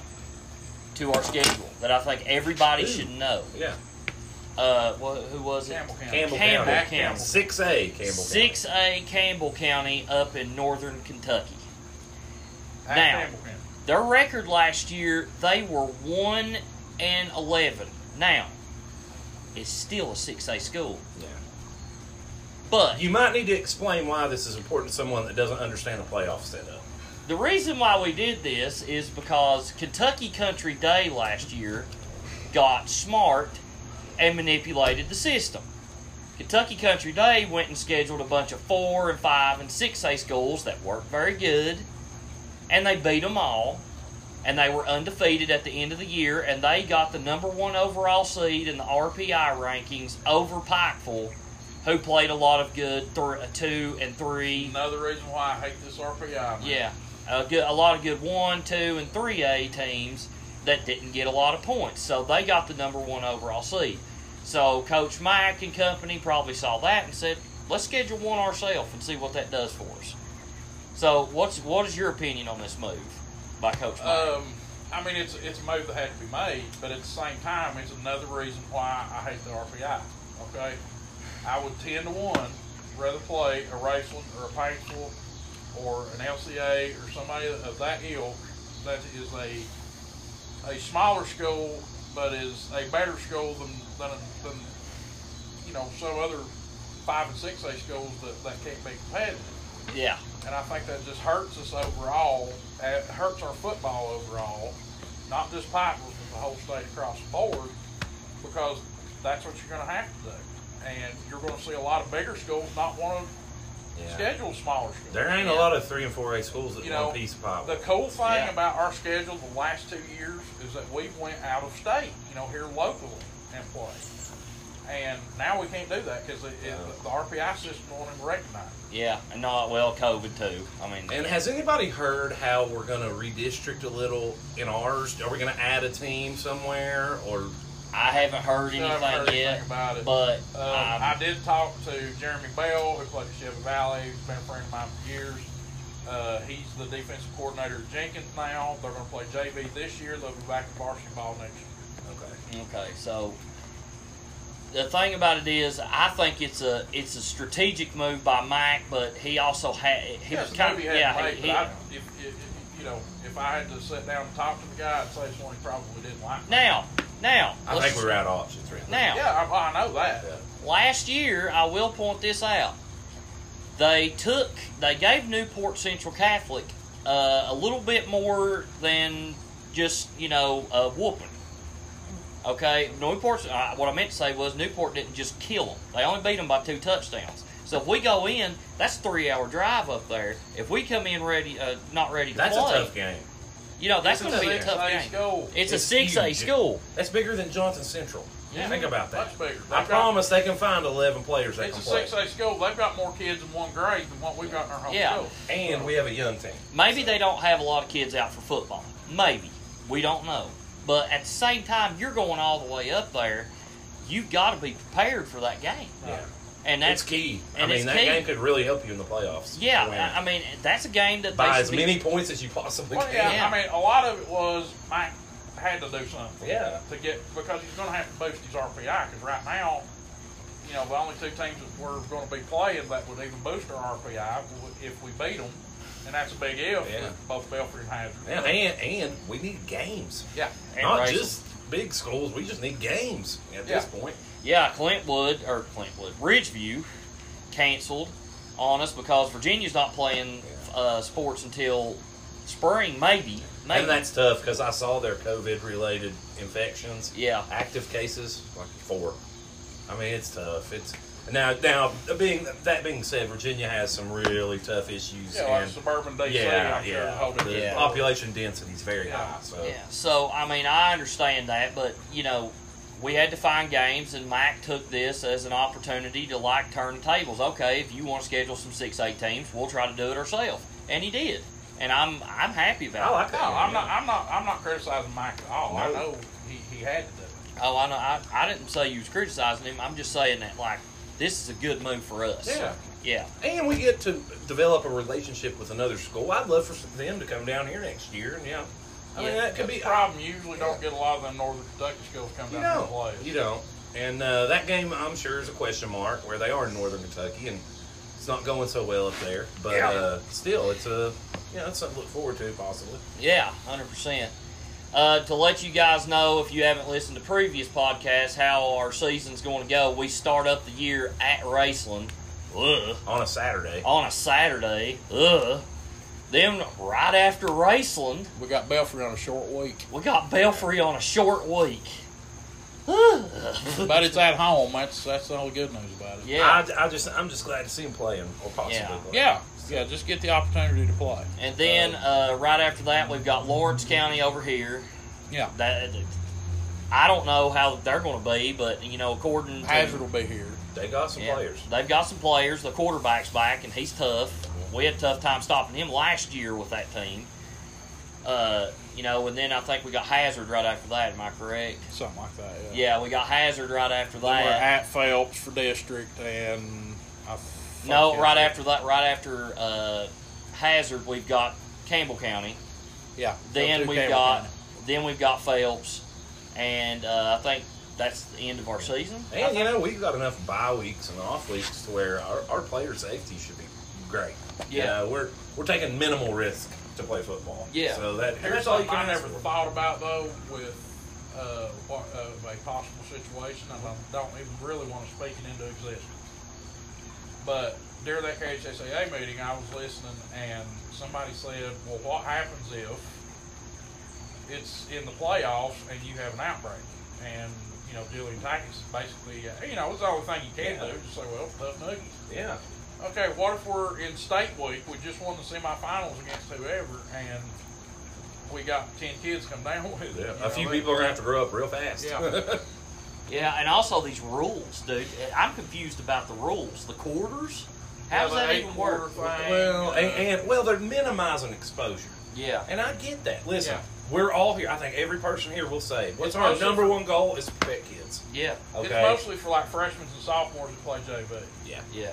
to our schedule that I think everybody Ooh. should know. Yeah. Uh, well, who was it? Campbell County. Campbell, Campbell County. Campbell. six A Campbell County. six A Campbell County up in northern Kentucky. At now, Campbell County. Their record last year, they were one and eleven. Now, it's still a six A school. Yeah. But you might need to explain why this is important to someone that doesn't understand the playoff setup. The reason why we did this is because Kentucky Country Day last year got smart and manipulated the system. Kentucky Country Day went and scheduled a bunch of four and five and six A schools that worked very good, and they beat them all, and they were undefeated at the end of the year, and they got the number one overall seed in the R P I rankings over Pikeville, who played a lot of good th- two and three. Another reason why I hate this R P I, man. Yeah, a, good, a lot of good one, two, and three A teams that didn't get a lot of points. So they got the number one overall seed. So Coach Mack and company probably saw that and said, let's schedule one ourselves and see what that does for us. So what's what is your opinion on this move by Coach Mack? Um, I mean, it's, it's a move that had to be made, but at the same time, it's another reason why I hate the R P I, okay? I would ten to one rather play a Raceland or a Paintsville or an L C A or somebody of that ilk that is a a smaller school but is a better school than than, than you know some other five and six A schools that, that can't be competitive. Yeah. And I think that just hurts us overall. It hurts our football overall, not just Pikeville, but the whole state across the board, because that's what you're going to have to do. And you're going to see a lot of bigger schools not want to yeah. schedule smaller schools. There ain't yeah. a lot of three and four A schools that you know, one piece of Pikeville. The cool thing yeah. about our schedule the last two years is that we went out of state, you know, here locally and played. And now we can't do that because yeah. the R P I system won't even recognize it. Yeah, and not well, COVID too. I mean, and has anybody heard how we're going to redistrict a little in ours? Are we going to add a team somewhere or? I haven't heard anything, haven't heard anything yet, about it. but um, I did talk to Jeremy Bell, who played at Chevy Valley. He's been a friend of mine for years. Uh, he's the defensive coordinator at Jenkins now. They're going to play J V this year. They'll be back to varsity ball next year. Okay. Okay. So the thing about it is, I think it's a it's a strategic move by Mike, but he also had he yeah, was kind of yeah. Made, he, but he, I, if, if, you know, if I had to sit down and talk to the guy, I'd say it's one he probably didn't like. Now. Now, I think we're out of options right now. Yeah, I, I know that. Last year, I will point this out. They took, they gave Newport Central Catholic uh, a little bit more than just, you know, a whooping. Okay, Newport. Uh, what I meant to say was Newport didn't just kill them. They only beat them by two touchdowns. So if we go in, that's a three-hour drive up there. If we come in ready, uh, not ready to play. That's a tough game. You know, that's going to be a tough game. School. It's, it's a six A school. That's bigger than Johnson Central. Yeah. Think about that. Much bigger. I promise they can find eleven players that can play. It's a six A school. They've got more kids in one grade than what we've got in our home yeah. school. And we have a young team. Maybe so. They don't have a lot of kids out for football. Maybe. We don't know. But at the same time, you're going all the way up there. You've got to be prepared for that game. Yeah. Right. And that's it's key. And I mean, it's that key. Game could really help you in the playoffs. Yeah, I, I mean, that's a game that by as be... many points as you possibly well, can. Yeah, yeah, I mean, a lot of it was Mike had to do something. Yeah, to get because he's going to have to boost his R P I. Because right now, you know, the only two teams that we're going to be playing that would even boost our R P I if we beat them, and that's a big if. Yeah, both Belfry and Hazard. Yeah, and and we need games. Yeah, and not Rachel. Just big schools. We just need games at yeah. this point. Yeah, Clintwood, or Clintwood, Ridgeview canceled on us because Virginia's not playing yeah. uh, sports until spring, maybe. maybe. And that's tough because I saw their COVID-related infections. Yeah. Active cases, like four. I mean, it's tough. It's Now, now being that being said, Virginia has some really tough issues. Yeah, like in, suburban D C. Yeah, yeah. Sure yeah. Population density is very yeah. high. So. Yeah, so, I mean, I understand that, but, you know, we had to find games, and Mike took this as an opportunity to, like, turn the tables. Okay, if you want to schedule some six A teams, we'll try to do it ourselves. And he did. And I'm I'm happy about it. I like that. No, I'm not, I'm not I'm not criticizing Mike at all. No. I know he, he had to do it. Oh, I know. I, I didn't say you was criticizing him. I'm just saying that, like, this is a good move for us. Yeah. Yeah. And we get to develop a relationship with another school. I'd love for them to come down here next year and, yeah. I mean, yeah, that could be a problem. You usually yeah. don't get a lot of them northern Kentucky schools coming down to play. You don't. And uh, that game, I'm sure, is a question mark where they are in northern Kentucky, and it's not going so well up there. But yeah. uh, still, it's a yeah, it's something to look forward to, possibly. Yeah, one hundred percent. Uh, to let you guys know, if you haven't listened to previous podcasts, how our season's going to go, we start up the year at Raceland. Ugh. On a Saturday. On a Saturday. Ugh. Then right after Raceland, we got Belfry on a short week. We got Belfry on a short week. But it's at home. That's that's all the good news about it. Yeah, I, I just I'm just glad to see him playing, or possibly. Yeah, playing. yeah, so. yeah. Just get the opportunity to play. And then uh, uh, right after that, we've got Lawrence County over here. Yeah. That I don't know how they're going to be, but you know, according to Hazard will be here. They got some yeah, players. They've got some players. The quarterback's back, and he's tough. We had a tough time stopping him last year with that team. Uh, you know, and then I think we got Hazard right after that. Am I correct? Something like that, yeah. Yeah, we got Hazard right after that. We were at Phelps for district, and I no, right it. after that, right after uh, Hazard, we've got Campbell County. Yeah. Then we've Campbell got County. then we've got Phelps, and uh, I think that's the end of our season. And you know, we've got enough bye weeks and off weeks to where our, our player safety should be great. Yeah, you know, we're we're taking minimal risk to play football. Yeah, so that here's all you can ever thought about though with uh, what, uh, a possible situation. I don't even really want to speak it into existence. But during that K H S A A meeting, I was listening, and somebody said, "Well, what happens if it's in the playoffs and you have an outbreak?" And you know, Julian Tackis basically, uh, you know, it's the only thing you can yeah. do. Just say, "Well, tough noogies." Yeah. Okay, what if we're in state week, we just won the semifinals against whoever, and we got ten kids come down with it? Yeah, a few people are going to have to grow up real fast. Yeah. Yeah, and also these rules, dude. I'm confused about the rules. The quarters? How does that even work? Well, and, and well, they're minimizing exposure. Yeah. And I get that. Listen, yeah. we're all here. I think every person here will say, what's our number one goal is to protect kids. Yeah. Okay. It's mostly for like freshmen and sophomores who play J V. Yeah. Yeah.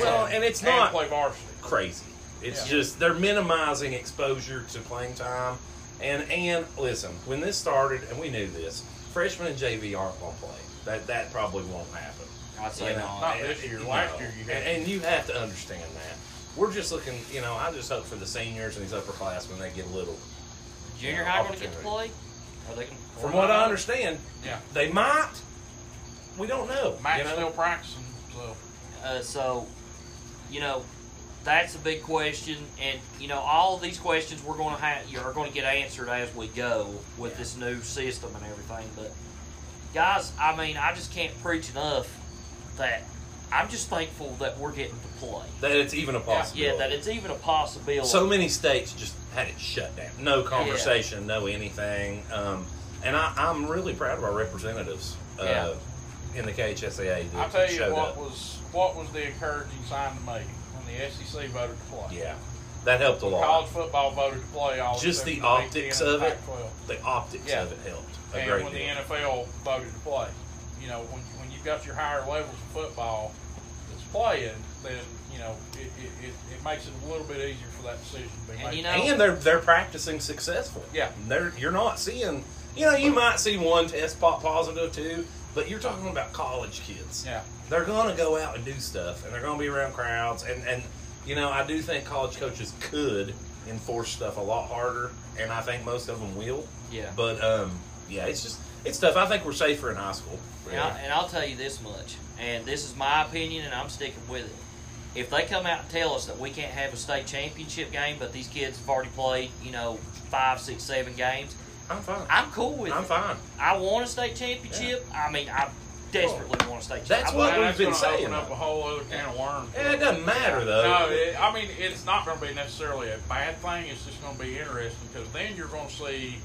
Well, and, and it's and not play varsity. Crazy. It's yeah. just they're minimizing exposure to playing time. And and listen, when this started, and we knew this, freshmen and J V aren't going to play. That that probably won't happen. I'd say you know, not. Not this year. Last year you had. And, and you have to understand that. We're just looking, you know, I just hope for the seniors and these upperclassmen, they get a little junior you know, high going to get to play? Are they From what I understand, yeah. they might. We don't know. Matt's you know? still practicing, so. Uh, so... You know, that's a big question, and you know all of these questions we're going to have, you're going to get answered as we go with yeah. this new system and everything. But guys, I mean, I just can't preach enough that I'm just thankful that we're getting to play. That it's even a possibility. Yeah, that it's even a possibility. So many states just had it shut down. No conversation, yeah. no anything. Um, and I, I'm really proud of our representatives. Uh, yeah. In the K H S A A, I'll tell you what up. was what was the encouraging sign to me when the S E C voted to play. Yeah, that helped a lot. College football voted to play. All just the optics of it. The optics yeah. of it helped. A and great when deal. The N F L voted to play, you know, when when you've got your higher levels of football that's playing, then you know it it, it, it makes it a little bit easier for that decision to be and made. You know, and they're they're practicing successful. Yeah, they're you're not seeing. You know, you might see one test pop positive too. But you're talking about college kids. Yeah. They're going to go out and do stuff, and they're going to be around crowds. And, and, you know, I do think college coaches could enforce stuff a lot harder, and I think most of them will. Yeah. But, um, yeah, it's just – it's tough. I think we're safer in high school. Really. And, I, and I'll tell you this much, and this is my opinion, and I'm sticking with it. If they come out and tell us that we can't have a state championship game, but these kids have already played, you know, five, six, seven games – I'm fine. I'm cool with I'm it. I'm fine. I want a state championship. Yeah. I mean, I desperately oh. want a state championship. That's what we've been saying. Open up a whole other can of worms. Yeah, it doesn't matter, though. No, it, I mean, it's not going to be necessarily a bad thing. It's just going to be interesting because then you're going to see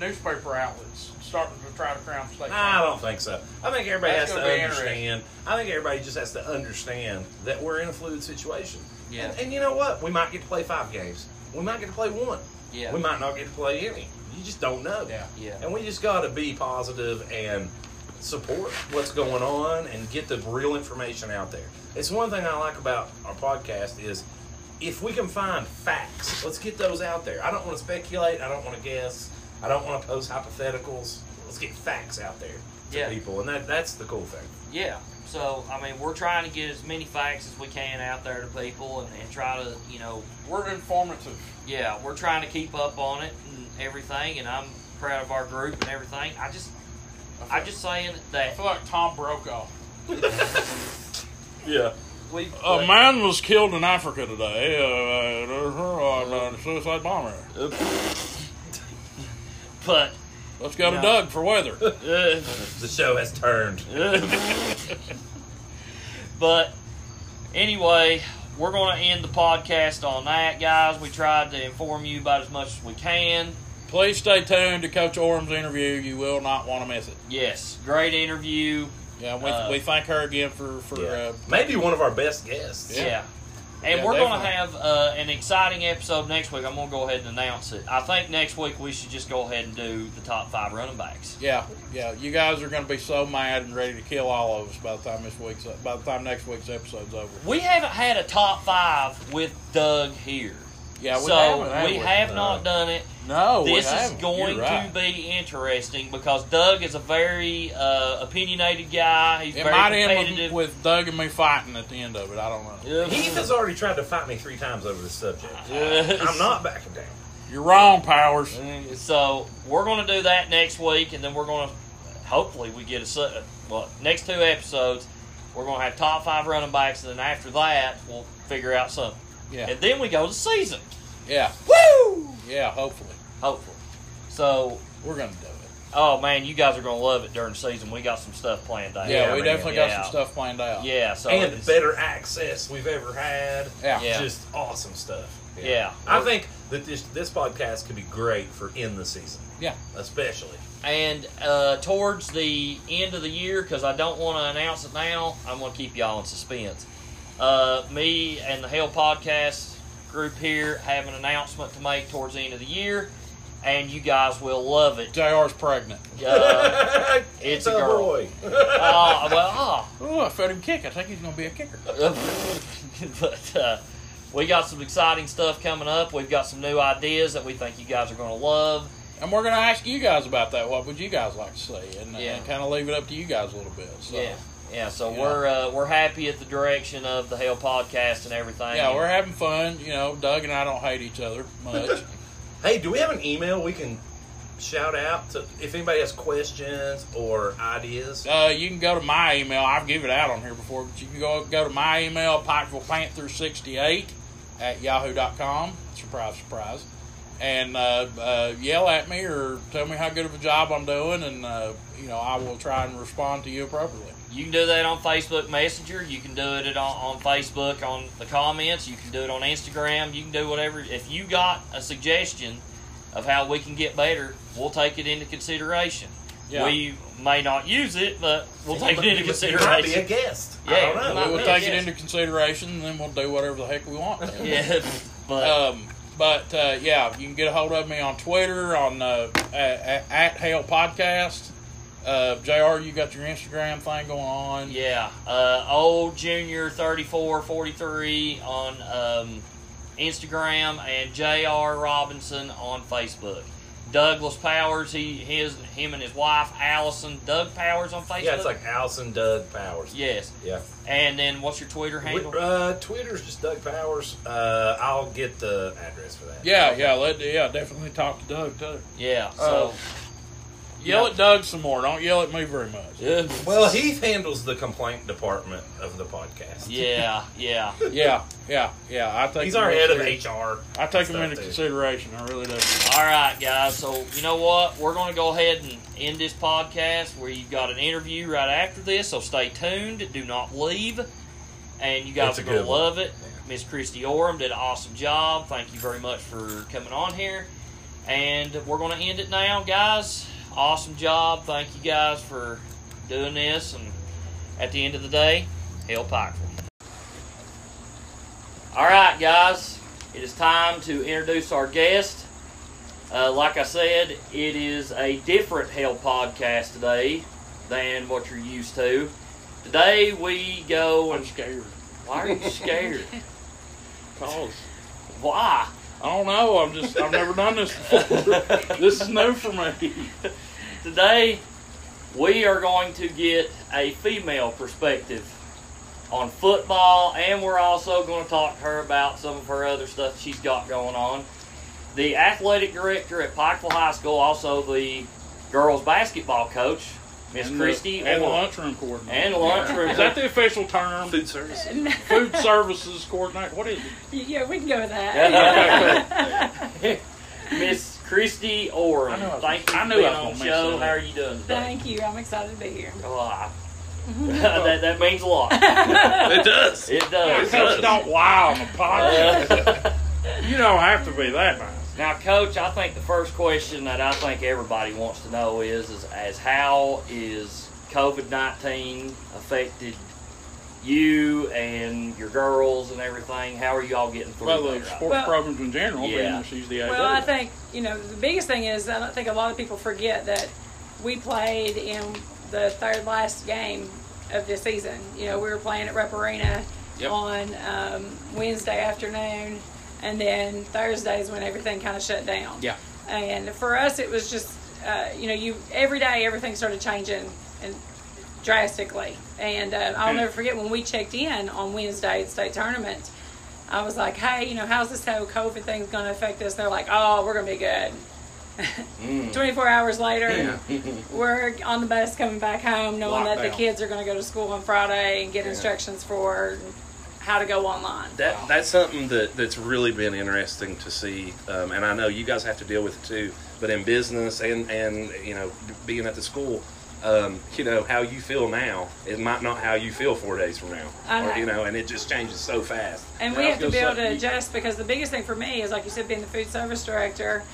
newspaper outlets starting to try to crown state champions. I don't think so. I think everybody That's has to understand. I think everybody just has to understand that we're in a fluid situation. Yeah. And, and you know what? We might get to play five games. We might get to play one. Yeah. We might not get to play any. You just don't know. Yeah. yeah. And we just got to be positive and support what's going on and get the real information out there. It's one thing I like about our podcast is if we can find facts, let's get those out there. I don't want to speculate. I don't want to guess. I don't want to pose hypotheticals. Let's get facts out there. to yeah. people, and that that's the cool thing. Yeah. So, I mean, we're trying to get as many facts as we can out there to people and, and try to, you know... We're informative. Yeah, we're trying to keep up on it and everything, and I'm proud of our group and everything. I just... I feel, I'm just saying that... I feel like Tom Brokaw. Yeah. A uh, man was killed in Africa today. Uh, uh, suicide bomber. But... Let's go to no. Doug for weather. The show has turned. But anyway, we're going to end the podcast on that, guys. We tried to inform you about as much as we can. Please stay tuned to Coach Orem's interview. You will not want to miss it. Yes, great interview. Yeah, we, uh, we thank her again for... for yeah. uh, Maybe one of our best guests. Yeah. yeah. And yeah, we're going to have uh, an exciting episode next week. I'm going to go ahead and announce it. I think next week we should just go ahead and do the top five running backs. Yeah, yeah. You guys are going to be so mad and ready to kill all of us by the time this week's by the time next week's episode's over. We haven't had a top five with Doug here. Yeah, we so haven't. So we have uh, not done it. No, this we haven't. is going right. to be interesting because Doug is a very uh, opinionated guy. He's it very might competitive. End with, with Doug and me fighting at the end of it. I don't know. Heath has already tried to fight me three times over this subject. Yes. I'm not backing down. You're wrong, Powers. So we're going to do that next week, and then we're going to hopefully we get a well next two episodes. We're going to have top five running backs, and then after that we'll figure out something. Yeah. And then we go to season. Yeah. Woo! Yeah, hopefully. Hopefully. So we're gonna do it. Oh man, you guys are gonna love it during season. We got some stuff planned out. Yeah, yeah we I definitely mean, got yeah. some stuff planned out. Yeah, so and the better access we've ever had. Yeah. yeah. Just awesome stuff. Yeah. yeah. I think that this this podcast could be great for in the season. Yeah. Especially. And uh, towards the end of the year, because I don't want to announce it now, I'm gonna keep y'all in suspense. Uh, me and the Hell Podcast group here have an announcement to make towards the end of the year, and you guys will love it. J R's pregnant. Uh, it's a girl. Boy. uh, well, oh. Ooh, I felt him kick. I think he's going to be a kicker. But uh, we got some exciting stuff coming up. We've got some new ideas that we think you guys are going to love. And we're going to ask you guys about that. What would you guys like to see? And, yeah. and kind of leave it up to you guys a little bit. So. Yeah. Yeah, so yeah. we're uh, we're happy at the direction of the Hell Podcast and everything. Yeah, we're having fun. You know, Doug and I don't hate each other much. Hey, do we have an email we can shout out to if anybody has questions or ideas? Uh, you can go to my email. I've given it out on here before, but you can go go to my email, Pikeville Panther sixty-eight at yahoo dot com. Surprise, surprise. And uh, uh, yell at me or tell me how good of a job I'm doing, and uh, you know I will try and respond to you appropriately. You can do that on Facebook Messenger. You can do it on, on Facebook on the comments. You can do it on Instagram. You can do whatever. If you got a suggestion of how we can get better, we'll take it into consideration. Yeah. We may not use it, but we'll take it into consideration. Might be a guest. Yeah, I don't know. We will take it into consideration, and then we'll do whatever the heck we want. Yeah, but um, but uh, yeah, you can get a hold of me on Twitter on uh, at, at Hale Podcast. Uh, J R, you got your Instagram thing going on. Yeah. Uh, old Junior thirty-four forty-three on um, Instagram and J R Robinson on Facebook. Douglas Powers, he his him and his wife Allison, Doug Powers on Facebook. Yeah, it's like Allison Doug Powers. Yes. Yeah. And then what's your Twitter handle? Uh, Twitter's just Doug Powers. Uh, I'll get the address for that. Yeah, yeah, let yeah, definitely talk to Doug too. Yeah. So. Uh, Yell at Doug some more. Don't yell at me very much. Yeah. Well, Heath handles the complaint department of the podcast. Yeah, yeah. yeah, yeah, yeah. I think he's our head of H R. I take him into consideration. I really do. All right, guys. So, you know what? We're going to go ahead and end this podcast where you've got an interview right after this. So stay tuned. Do not leave. And you guys are going to love it. Miss Christy Orem did an awesome job. Thank you very much for coming on here. And we're going to end it now, guys. Awesome job. Thank you guys for doing this. And at the end of the day, Hell Pikeville. All right, guys. It is time to introduce our guest. Uh, like I said, it is a different Hell Podcast today than what you're used to. Today we go... And, I'm scared. Why are you scared? Because. Why? I don't know. I'm just, I've never done this before. This is new for me. Today, we are going to get a female perspective on football, and we're also going to talk to her about some of her other stuff she's got going on. The athletic director at Pikeville High School, also the girls basketball coach, Miss Christy Orem. And the lunchroom coordinator. And the lunchroom. Is that the official term? Food services. No. Food services coordinator. What is it? Yeah, we can go with that. Miss Christy Orem. I know. Thank you for being on the show. How are you doing today? Thank you. I'm excited to be here. Oh, that, that means a lot. It does. It does. It does. Don't wow on the podcast. You don't have to be that nice. Now, Coach, I think the first question that I think everybody wants to know is, is, is how is COVID nineteen affected you and your girls and everything? How are you all getting through well, that? Well, sports right? programs in general, yeah. being that she's the athletic. Well, I think, you know, the biggest thing is I think a lot of people forget that we played in the third last game of the season. You know, we were playing at Rupp Arena yep. on um, Wednesday afternoon. And then Thursdays when everything kind of shut down. Yeah. And for us, it was just, uh, you know, you every day everything started changing and drastically. And uh, I'll mm. never forget when we checked in on Wednesday at state tournament, I was like, hey, you know, how's this whole COVID thing's going to affect us? And they're like, oh, we're going to be good. mm. twenty-four hours later, yeah. we're on the bus coming back home knowing Lockdown. that the kids are going to go to school on Friday and get yeah. instructions for how to go online. That That's something that, that's really been interesting to see, um, and I know you guys have to deal with it too, but in business and, and you know, being at the school, um, you know, how you feel now, it might not how you feel four days from now. I know. Or, you know, and it just changes so fast. And, and we have to be able to adjust, because the biggest thing for me is, like you said, being the food service director,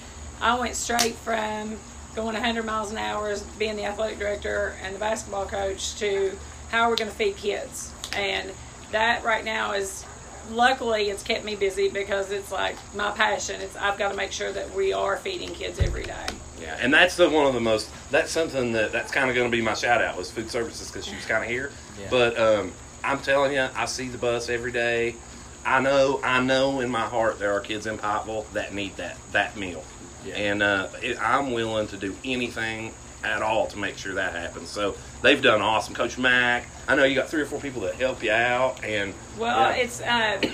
I went straight from going one hundred miles an hour as being the athletic director and the basketball coach to how are we going to feed kids. And that right now is, luckily, it's kept me busy because it's like my passion. It's I've got to make sure that we are feeding kids every day. Yeah, and that's the one of the most, that's something that, that's kind of going to be my shout out was food services, because she was kind of here. Yeah. But um, I'm telling you, I see the bus every day. I know, I know in my heart there are kids in Pikeville that need that, that meal. Yeah. And uh, it, I'm willing to do anything at all to make sure that happens. So they've done awesome. Coach Mack, I know you got three or four people that help you out. And well, yeah. it's uh,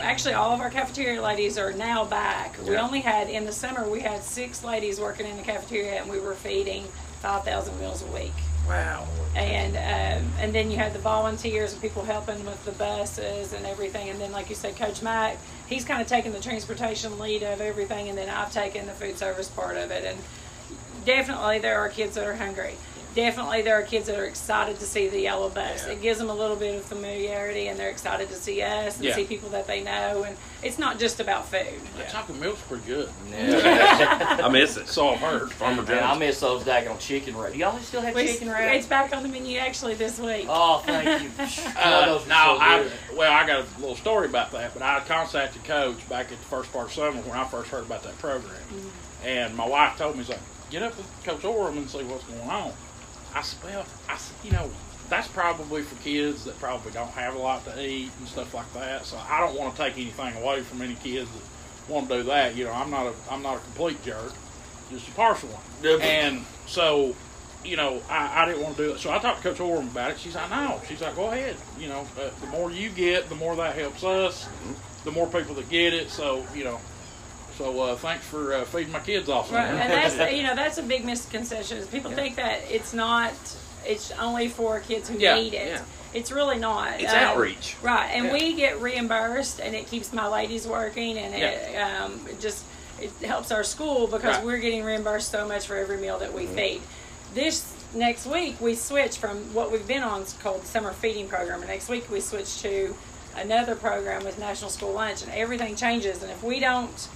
actually all of our cafeteria ladies are now back. Yeah. We only had, in the summer, we had six ladies working in the cafeteria, and we were feeding five thousand meals a week. Wow. And um, and then you had the volunteers and people helping with the buses and everything. And then, like you said, Coach Mack, he's kind of taken the transportation lead of everything, and then I've taken the food service part of it. And definitely there are kids that are hungry. Definitely there are kids that are excited to see the yellow bus. Yeah. It gives them a little bit of familiarity, and they're excited to see us and yeah. see people that they know. And it's not just about food. That yeah. chocolate milk's pretty good. Yeah. I miss it. So I've heard. Farmer Jones. I miss those daggone chicken wraps. Y'all still have we, chicken wraps? It's back on the menu actually this week. Oh, thank you. uh, no, I, well, I got a little story about that, but I contacted Coach back at the first part of summer when I first heard about that program. Mm-hmm. And my wife told me, she's like, get up with Coach Orem and see what's going on. I said, well, I said, you know, that's probably for kids that probably don't have a lot to eat and stuff like that. So I don't want to take anything away from any kids that want to do that. You know, I'm not a I'm not a complete jerk, just a partial one. Yep. And so, you know, I, I didn't want to do it. So I talked to Coach Orem about it. She's like, no. She's like, go ahead. You know, uh, the more you get, the more that helps us, the more people that get it. So, you know. So uh, thanks for uh, feeding my kids off. Right, and that's you know that's a big misconception. Is people yeah. think that it's not, it's only for kids who yeah, need it. Yeah. It's really not. It's uh, outreach, right? And yeah. we get reimbursed, and it keeps my ladies working, and yeah. it, um, it just it helps our school because right. we're getting reimbursed so much for every meal that we mm-hmm. feed. This next week we switch from what we've been on called the summer feeding program, and next week we switch to another program with National School Lunch, and everything changes. And if we don't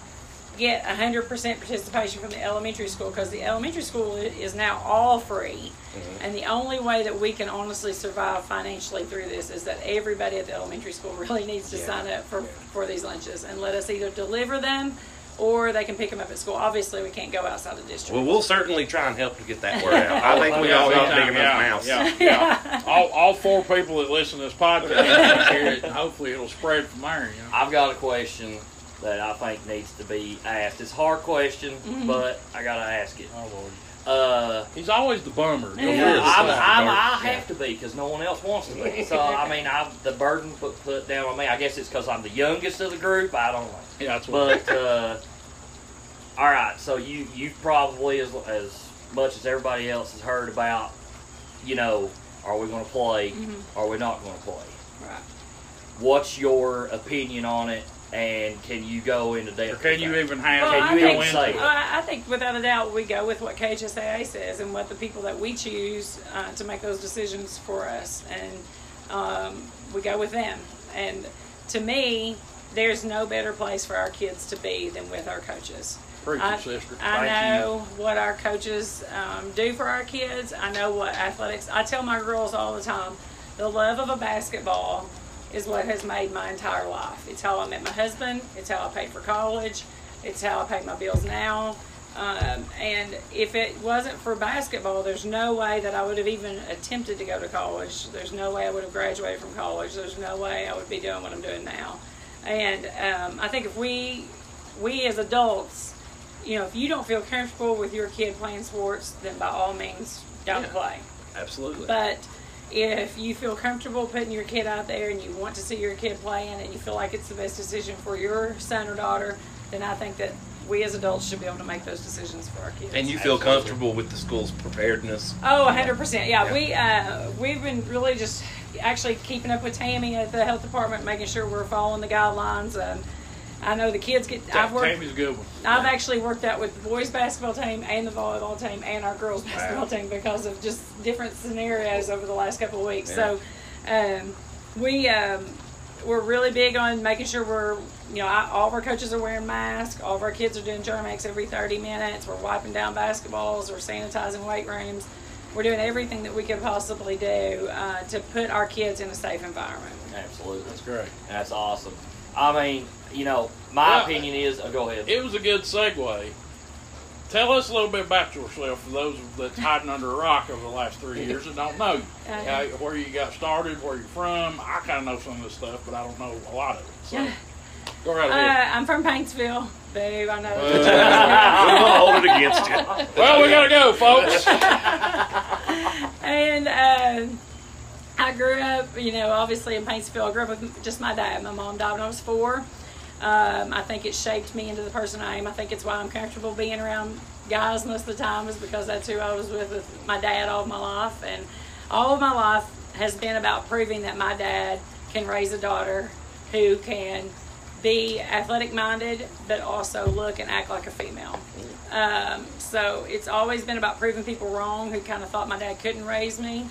get one hundred percent participation from the elementary school, because the elementary school is now all free, mm-hmm. and the only way that we can honestly survive financially through this is that everybody at the elementary school really needs to yeah. sign up for, yeah. for these lunches and let us either deliver them or they can pick them up at school. Obviously, we can't go outside the district. Well, we'll certainly try and help to get that word out. I think we all got big enough mouths. Yeah, yeah. all, all four people that listen to this podcast hear it, and hopefully it'll spread from there. You know? I've got a question that I think needs to be asked. It's a hard question, mm-hmm. but I gotta ask it. Oh, Lord. Uh, he's always the bummer. Yeah, yeah. I'm, I'm, I have to be because no one else wants to be. So, I mean, I've, the burden put, put down on me. I guess it's because I'm the youngest of the group. I don't know. Yeah, that's what But, uh, all right, so you, you probably, as, as much as everybody else has heard about, you know, are we going to play? Mm-hmm. Are we not going to play? Right. What's your opinion on it? And can you go into depth? Or can you even have? Well, can you go into it? I think without a doubt we go with what K H S A A says and what the people that we choose uh, to make those decisions for us, and um, we go with them. And to me, there's no better place for our kids to be than with our coaches. Preach, I, sister. I know you. What our coaches um, do for our kids. I know what athletics. I tell my girls all the time, the love of a basketball is what has made my entire life. It's how I met my husband. It's how I paid for college. It's how I pay my bills now. Um, and if it wasn't for basketball, there's no way that I would have even attempted to go to college. There's no way I would have graduated from college. There's no way I would be doing what I'm doing now. And um, I think if we, we as adults, you know, if you don't feel comfortable with your kid playing sports, then by all means, don't yeah, play. Absolutely. But if you feel comfortable putting your kid out there and you want to see your kid playing and you feel like it's the best decision for your son or daughter, then I think that we as adults should be able to make those decisions for our kids. And you feel Absolutely. comfortable with the school's preparedness? Oh, one hundred percent. Yeah, yeah. We, uh, we've been really just actually keeping up with Tammy at the health department, making sure we're following the guidelines. And I know the kids get... I've worked, Tammy's a good one. I've yeah. actually worked out with the boys' basketball team and the volleyball team and our girls' wow. basketball team because of just different scenarios over the last couple of weeks. Yeah. So um, we, um, we're really big on making sure we're, you know, I, all of our coaches are wearing masks. All of our kids are doing Germex every thirty minutes. We're wiping down basketballs. We're sanitizing weight rooms. We're doing everything that we can possibly do uh, to put our kids in a safe environment. Absolutely. That's great. That's awesome. I mean, you know, my well, opinion is, oh, go ahead. It was a good segue. Tell us a little bit about yourself for those that's hiding under a rock over the last three years and don't know you. Uh-huh. Okay, where you got started, where you're from. I kind of know some of this stuff, but I don't know a lot of it. So, go right ahead. Uh, I'm from Paintsville. Babe, I know. Uh, I'm holding against you. Well, we got to go, folks. and, uh... I grew up, you know, obviously in Paintsville. I grew up with just my dad. My mom died when I was four. Um, I think it shaped me into the person I am. I think it's why I'm comfortable being around guys most of the time is because that's who I was with, with my dad all of my life. And all of my life has been about proving that my dad can raise a daughter who can be athletic-minded but also look and act like a female. Um, so it's always been about proving people wrong who kind of thought my dad couldn't raise me.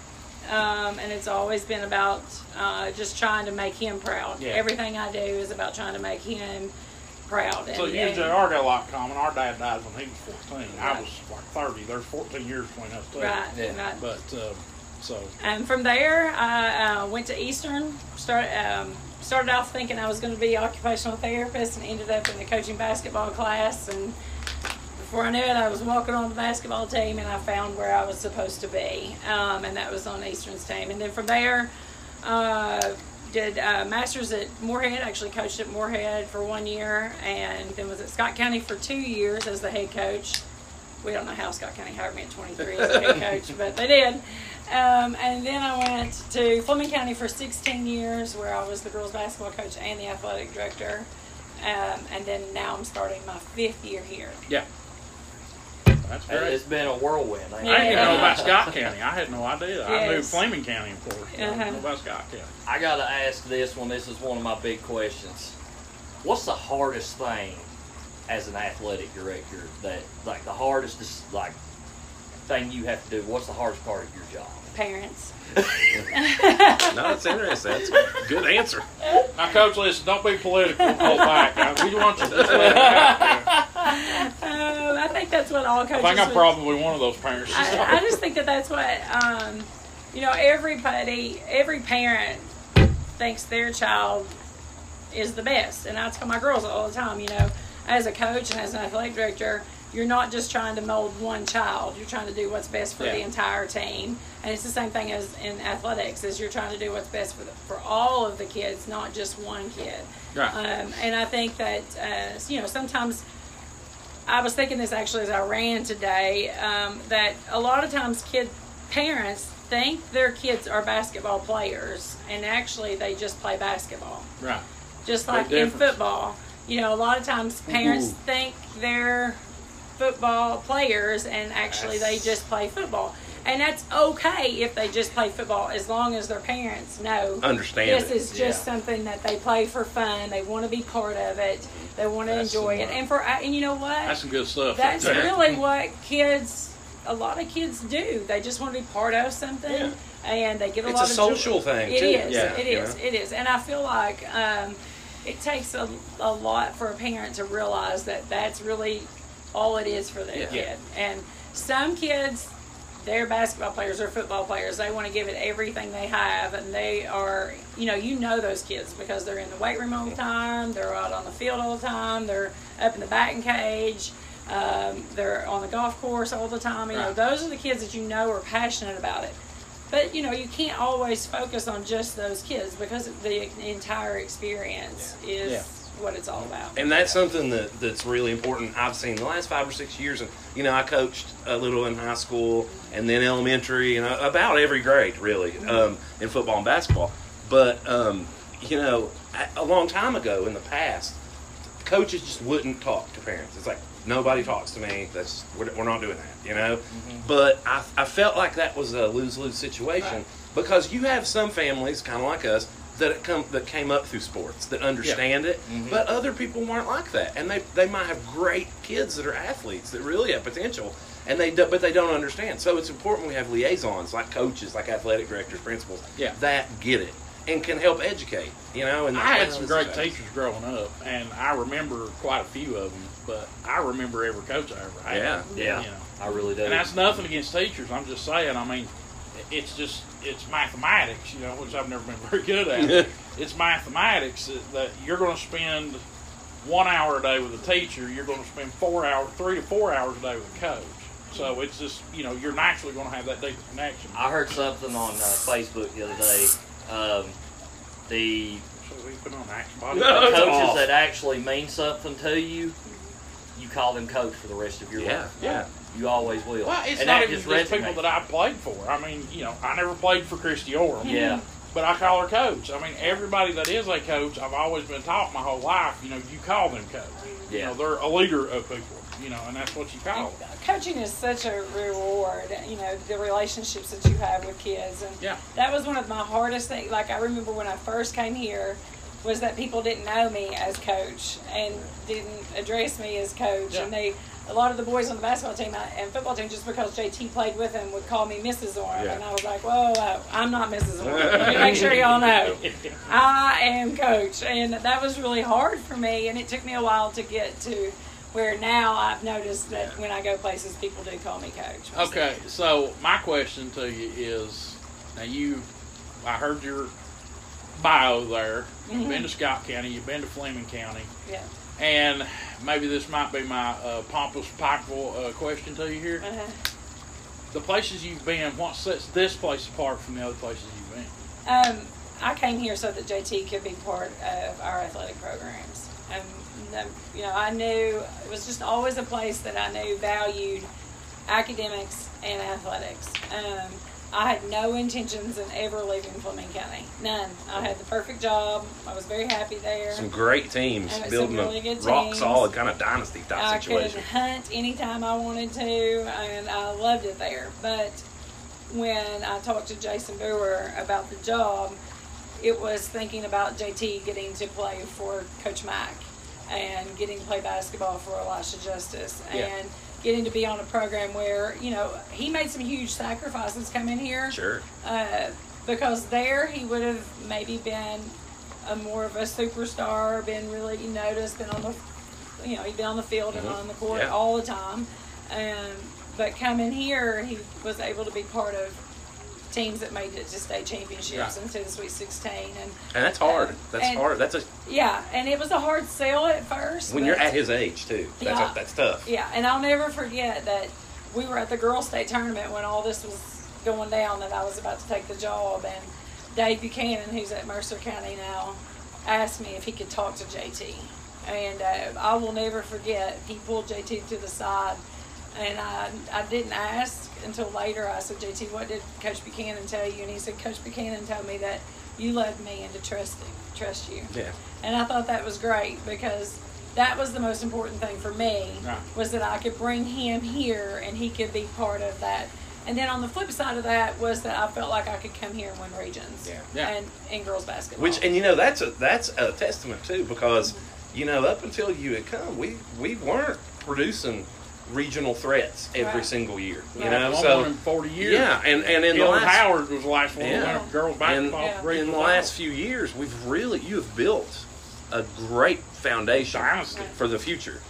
Um, and it's always been about uh, just trying to make him proud. Yeah. Everything I do is about trying to make him proud. And, so you and J R got a lot in common. Our dad died when he was fourteen. Right. I was like thirty. There's fourteen years between us two. Right. Yeah. Right. But uh, so. And from there, I uh, went to Eastern. Started um, started off thinking I was going to be an occupational therapist, and ended up in the coaching basketball class. And before I knew it, I was walking on the basketball team, and I found where I was supposed to be, um, and that was on Eastern's team. And then from there, uh, did uh, master's at Moorhead, actually coached at Moorhead for one year, and then was at Scott County for two years as the head coach. We don't know how Scott County hired me at twenty-three as a head coach, but they did. Um, and then I went to Fleming County for sixteen years, where I was the girls' basketball coach and the athletic director, um, and then now I'm starting my fifth year here. Yeah. That's great. It's been a whirlwind. I, yeah. I didn't even know about Scott County. I had no idea. Yes. I knew Fleming County before. Uh-huh. I didn't know about Scott County. I got to ask this one. This is one of my big questions. What's the hardest thing as an athletic director that, like, the hardest, like, thing you have to do? What's the hardest part of your job? Parents. No, that's interesting. That's a good answer. Now, Coach, listen, don't be political. Hold back. We want you to just let it out there. Um, I think that's what all coaches I think I'm would, probably one of those parents. I, I just think that that's what, um, you know, everybody, every parent thinks their child is the best. And I tell my girls all the time, you know, as a coach and as an athletic director, you're not just trying to mold one child. You're trying to do what's best for yeah. the entire team. And it's the same thing as in athletics, is you're trying to do what's best for the, for all of the kids, not just one kid. Right. Um, and I think that, uh, you know, sometimes I was thinking this actually as I ran today, um, that a lot of times kid parents think their kids are basketball players, and actually they just play basketball. Right. Just like in football. You know, a lot of times parents Ooh. think they're football players, and actually yes. they just play football. And that's okay if they just play football, as long as their parents know. Understand This it. is just yeah. something that they play for fun. They want to be part of it. They want to that's enjoy it. And for and you know what? That's some good stuff. That's right really what kids, a lot of kids do. They just want to be part of something. Yeah. And they get a it's lot a of social joy. thing, it too. Is. Yeah. It is. It yeah. is. It is. And I feel like um, it takes a, a lot for a parent to realize that that's really all it is for their yeah. kid. And some kids... they're basketball players or football players. They want to give it everything they have, and they are, you know, you know those kids because they're in the weight room all the time, they're out on the field all the time, they're up in the batting cage, um, they're on the golf course all the time. You know, those are the kids that you know are passionate about it. But, you know, you can't always focus on just those kids because the entire experience is... Yeah. what it's all about. And that's something that, that's really important. I've seen the last five or six years, and you know, I coached a little in high school and then elementary and about every grade really um, in football and basketball. But, um, you know, a long time ago in the past, coaches just wouldn't talk to parents. It's like, nobody talks to me. That's we're, we're not doing that, you know? Mm-hmm. But I, I felt like that was a lose-lose situation right. because you have some families, kind of like us, that it come that came up through sports that understand yeah. it, mm-hmm. but other people weren't like that, and they they might have great kids that are athletes that really have potential, and they do, but they don't understand. So it's important we have liaisons like coaches, like athletic directors, principals yeah. that get it and can help educate. You know, and I had some great days. teachers growing up, and I remember quite a few of them, but I remember every coach I ever had. Yeah, yeah, you know. I really do. And that's nothing against teachers. I'm just saying. I mean, it's just. It's mathematics, you know, which I've never been very good at. It's mathematics that, that you're going to spend one hour a day with a teacher. You're going to spend four hours, three to four hours a day with a coach. So it's just, you know, you're naturally going to have that deeper connection. I heard something on uh, Facebook the other day. Um, the so he's been on action body. No, coaches off. that actually mean something to you, you call them coach for the rest of your yeah, life. Yeah, yeah. You always will. Well, it's and not even just resonates. people that I played for. I mean, you know, I never played for Christy Orem. Yeah. But I call her coach. I mean, everybody that is a coach, I've always been taught my whole life, you know, you call them coach. Yeah. You know, they're a leader of people, you know, and that's what you call them. Coaching is such a reward, you know, the relationships that you have with kids. And yeah. that was one of my hardest things. Like, I remember when I first came here, was that people didn't know me as coach and didn't address me as coach. Yeah. And they... a lot of the boys on the basketball team and football team, just because J T played with them, would call me Missus Orem. Yeah. And I was like, whoa, uh, I'm not Missus Orem. Make sure y'all know. I am coach. And that was really hard for me, and it took me a while to get to where now I've noticed that yeah. when I go places, people do call me coach. Okay, so my question to you is, now you, I heard your bio there. You've mm-hmm. been to Scott County. You've been to Fleming County. Yeah. And maybe this might be my uh, pompous, Pikeville uh, question to you here. Uh-huh. The places you've been, what sets this place apart from the other places you've been? Um, I came here so that J T could be part of our athletic programs. Um, you know, I knew it was just always a place that I knew valued academics and athletics. Um, I had no intentions in ever leaving Fleming County. None. I had the perfect job. I was very happy there. Some great teams. Building really a rock-solid kind of dynasty-type I situation. I could hunt anytime I wanted to, and I loved it there. But when I talked to Jason Brewer about the job, it was thinking about J T getting to play for Coach Mack and getting to play basketball for Elisha Justice. Yeah. And getting to be on a program where, you know, he made some huge sacrifices coming here. Sure. Uh, because there he would have maybe been a more of a superstar, been really noticed, been on the, you know, he'd been on the field mm-hmm. and on the court yeah. all the time. Um, but coming here, he was able to be part of teams that made it to state championships right. and to the Sweet sixteen. And, and that's hard. That's and, hard. That's a Yeah, and it was a hard sell at first. When but, you're at his age, too. That's, yeah, a, that's tough. Yeah, and I'll never forget that we were at the girls' state tournament when all this was going down that I was about to take the job, and Dave Buchanan, who's at Mercer County now, asked me if he could talk to J T. And uh, I will never forget, he pulled J T to the side, and I, I didn't ask until later. I said, J T, what did Coach Buchanan tell you? And he said, Coach Buchanan told me that you loved me and to trust trust you. Yeah. And I thought that was great, because that was the most important thing for me, right, was that I could bring him here and he could be part of that. And then on the flip side of that was that I felt like I could come here and win regions, yeah, yeah, and in girls basketball. Which, and you know, that's a that's a testament too, because you know, up until you had come, we we weren't producing regional threats every right. single year. Right. You know, so in forty years. Yeah, and and in the last, Howard was the last one. Yeah. Girls basketball. And, yeah. In the last few years, we've really you have built a great foundation right. for the future.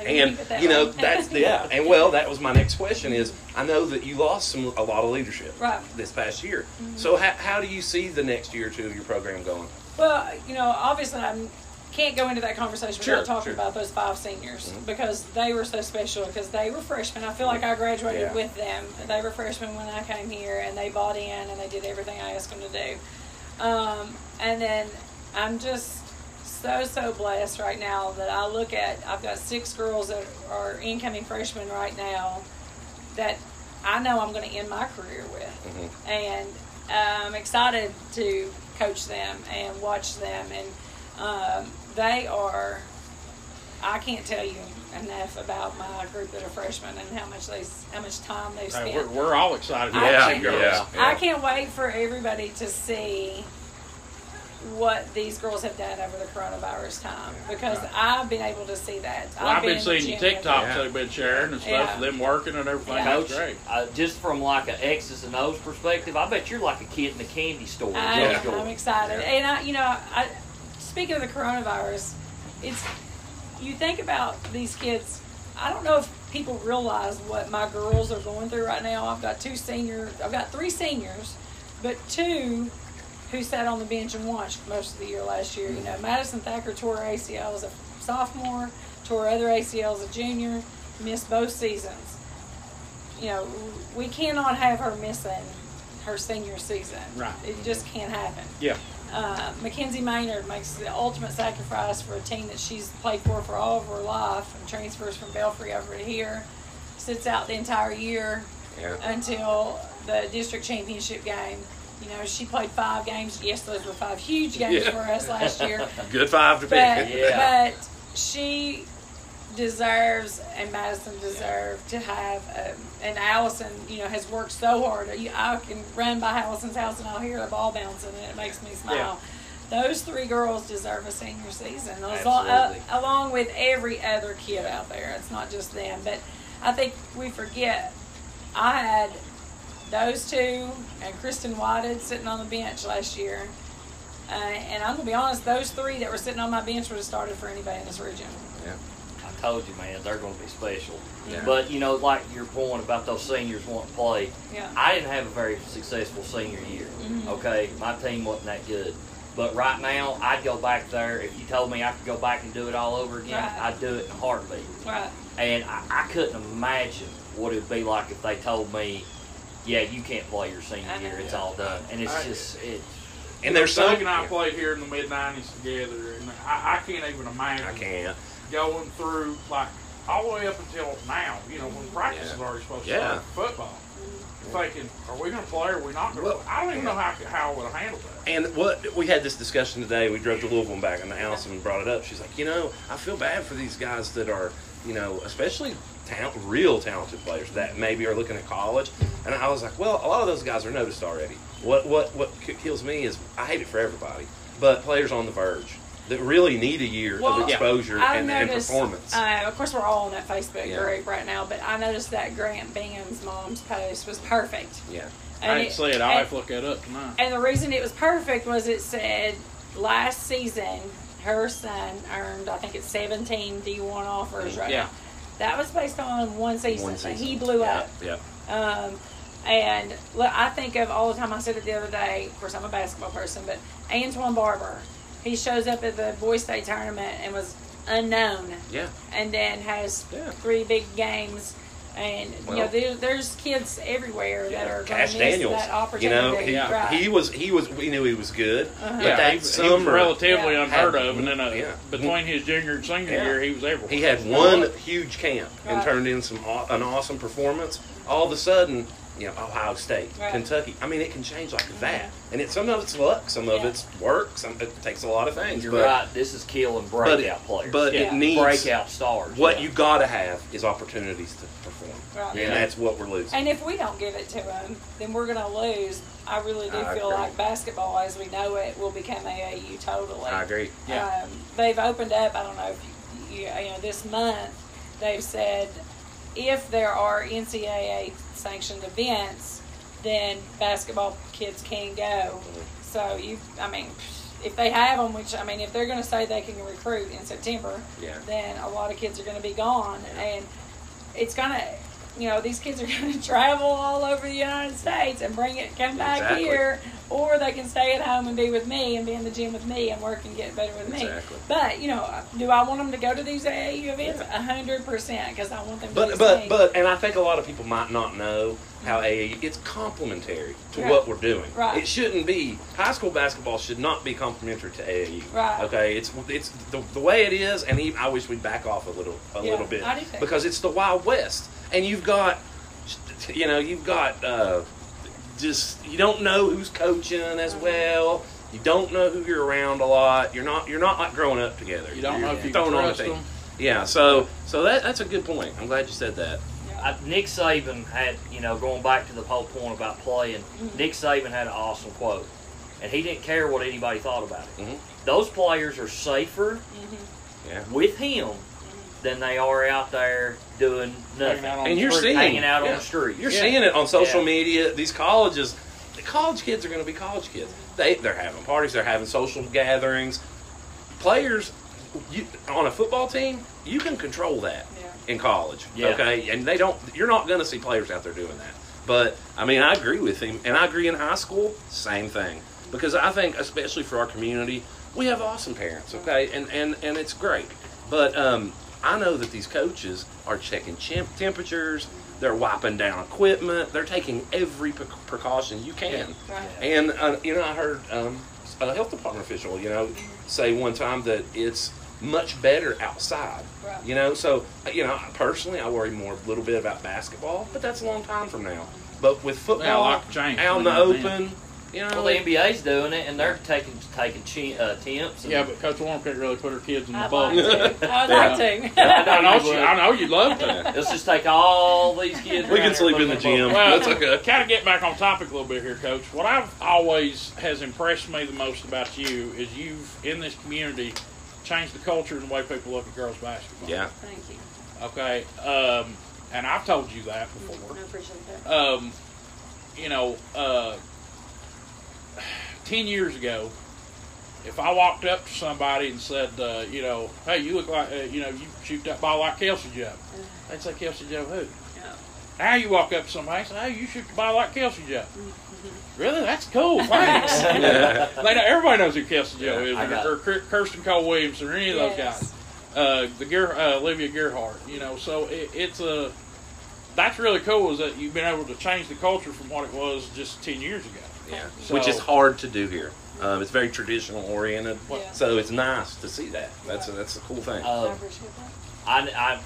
And you know that's the yeah. And well, that was my next question. Is I know that you lost some a lot of leadership right. this past year. Mm-hmm. So how how do you see the next year or two of your program going? Well, you know, obviously I can't go into that conversation sure, without talking sure. about those five seniors mm-hmm. because they were so special, because they were freshmen. I feel like I graduated yeah. with them. They were freshmen when I came here, and they bought in and they did everything I asked them to do. Um, and then I'm just. so so blessed right now that I look at I've got six girls that are incoming freshmen right now that I know I'm going to end my career with, mm-hmm. and I'm excited to coach them and watch them, and um, they are I can't tell you enough about my group that are freshmen and how much they how much time they've spent. We're, we're all excited about yeah, yeah, yeah. I can't wait for everybody to see what these girls have done over the coronavirus time, because right. I've been able to see that. Well, I've, I've been, been seeing TikToks yeah. they've been sharing and stuff, yeah. them working and everything. Yeah. Coach, that's great. Uh, just from like an X's and O's perspective, I bet you're like a kid in the candy store. I, yeah. store. I'm excited, yeah. and I, you know, I, speaking of the coronavirus, it's you think about these kids. I don't know if people realize what my girls are going through right now. I've got two seniors. I've got three seniors, but two. Who sat on the bench and watched most of the year last year. You know, Madison Thacker tore her A C L as a sophomore, tore her other A C L as a junior, missed both seasons. You know, we cannot have her missing her senior season. Right. It just can't happen. Yeah. Uh, Mackenzie Maynard makes the ultimate sacrifice for a team that she's played for for all of her life and transfers from Belfry over to here, sits out the entire year yeah. until the district championship game. You know, she played five games. Yes, those were five huge games yeah. for us last year. Good five to pick. But, yeah. but she deserves, and Madison deserved, to have, a, and Allison, you know, has worked so hard. I can run by Allison's house and I'll hear the ball bouncing and it makes me smile. Yeah. Those three girls deserve a senior season, along, uh, along with every other kid out there. It's not just them. But I think we forget, I had those two and Kristen Whited sitting on the bench last year. Uh, and I'm going to be honest, those three that were sitting on my bench would have started for anybody in this region. Yeah. I told you, man, they're going to be special. Yeah. But, you know, like your point about those seniors wanting to play, yeah. I didn't have a very successful senior year, mm-hmm. okay? My team wasn't that good. But right now, I'd go back there. If you told me I could go back and do it all over again, right. I'd do it in a heartbeat. Right. And I, I couldn't imagine what it would be like if they told me, yeah, you can't play your senior year. It's all done, and it's I, just it. And there's some. Doug and I played here in the mid nineties together, and I, I can't even imagine. I can't going through like all the way up until now. You know, when practice yeah. is already supposed to yeah. start football. Thinking, are we going to play or are we not going to well, play? I don't even know how, how I would have handled that. And what we had this discussion today. We drove to Louisville and back, and Allison brought it up. She's like, you know, I feel bad for these guys that are, you know, especially ta- real talented players that maybe are looking at college. And I was like, well, a lot of those guys are noticed already. What what what kills me is I hate it for everybody, but players on the verge that really need a year well, of exposure yeah. and, noticed, and performance. Uh, of course, we're all in that Facebook yeah. group right now, but I noticed that Grant Bingham's mom's post was perfect. Yeah, and I didn't see it. I'll have to look that up tomorrow. And the reason it was perfect was it said last season her son earned, I think it's seventeen D one offers right yeah. now. That was based on one season. One season. He blew yeah. up. Yeah. Um, and look, I think of all the time, I said it the other day, of course I'm a basketball person, but Antoine Barber, he shows up at the Boys State Tournament and was unknown. Yeah. And then has yeah. three big games And well, you know, there, there's kids everywhere yeah, that are going to miss that opportunity. You know, he, yeah. he was he was we knew he was good, uh-huh. but yeah, that he, summer, he was relatively yeah. unheard had, of. And then a, yeah. between his junior and senior yeah. year, he was everywhere. He had one huge camp right. and turned in some an awesome performance. All of a sudden, you know, Ohio State, right. Kentucky. I mean, it can change like mm-hmm. that. And it sometimes it's luck, some yeah. of it's work, some it takes a lot of things. You're but, right. This is killing breakout but, players, but yeah. it needs breakout stars. What yeah. you got to have is opportunities to perform, right. yeah. and that's what we're losing. And if we don't give it to them, then we're going to lose. I really do I feel agree. Like basketball, as we know it, will become A A U totally. I agree. Yeah, um, they've opened up. I don't know if you, you know this month they've said. If there are N C A A sanctioned events, then basketball kids can go. So you, I mean, if they have them, which I mean, if they're going to say they can recruit in September, yeah. then a lot of kids are going to be gone, yeah. and it's going to, you know, these kids are going to travel all over the United States and bring it, come back exactly. here, or they can stay at home and be with me and be in the gym with me and work and get better with me. Exactly. But, you know, do I want them to go to these A A U events? Yeah. one hundred percent, because I want them to but, do these But, things. but, and I think a lot of people might not know how A A U, it's complementary to right. what we're doing. Right. It shouldn't be, high school basketball should not be complementary to A A U. Right. Okay, it's it's the, the way it is, and even, I wish we'd back off a little a yeah, little bit. I do think. Because it's the Wild West. And you've got, you know, you've got uh, just, you don't know who's coaching as well. You don't know who you're around a lot. You're not, you're not like growing up together. You don't you're know if you can trust them. Yeah, so, so that, that's a good point. I'm glad you said that. I, Nick Saban had, you know, going back to the whole point about playing, Nick Saban had an awesome quote, and he didn't care what anybody thought about it. Mm-hmm. Those players are safer mm-hmm. yeah. with him than they are out there doing nothing. And you're seeing hanging out yeah. on the street. You're yeah. seeing it on social yeah. media. These colleges, the college kids are going to be college kids. They, they're having parties. They're having social gatherings. Players you, on a football team, you can control that. Yeah. In college, yeah. okay, and they don't. You're not going to see players out there doing that. But I mean, I agree with him, and I agree in high school, same thing. Because I think, especially for our community, we have awesome parents, okay, and and, and it's great. But um, I know that these coaches are checking temp- temperatures, they're wiping down equipment, they're taking every pre- precaution you can. Yeah. Right. And uh, you know, I heard um, a health department official, you know, say one time that it's much better outside, right. you know. So, you know, personally, I worry more a little bit about basketball, but that's a long time from now. But with football out in the open, you know, well, the N B A's doing it, and they're taking taking ch- uh, temps. Yeah, but Coach Warren could really put her kids in the bowl. I would like to. I know you'd love to. Let's just take all these kids. We can sleep in the gym. Well, that's okay. Kind of get back on topic a little bit here, Coach. What I've always has impressed me the most about you is you've in this community. Change the culture and the way people look at girls basketball. Yeah. Thank you. Okay. Um, and I've told you that before. I appreciate that. Um, you know, uh, ten years ago, if I walked up to somebody and said, uh, you know, hey, you look like, uh, you know, you shoot that ball like Kelsey Joe. Mm-hmm. They'd say, Kelsey Joe who? Yeah. Now you walk up to somebody and say, hey, you shoot the ball like Kelsey Joe. Mm-hmm. Really? That's cool. Thanks. yeah. They know, everybody knows who Kelsey Joe yeah, is, or Kirsten Cole Williams, or any of those yes. guys. Uh, the Gear, uh, Olivia Gerhardt, you know. So it, it's a that's really cool is that you've been able to change the culture from what it was just ten years ago. Yeah, so, which is hard to do here. Um, it's very traditional oriented, yeah. so it's nice to see that. That's a, that's a cool thing. Um, I, I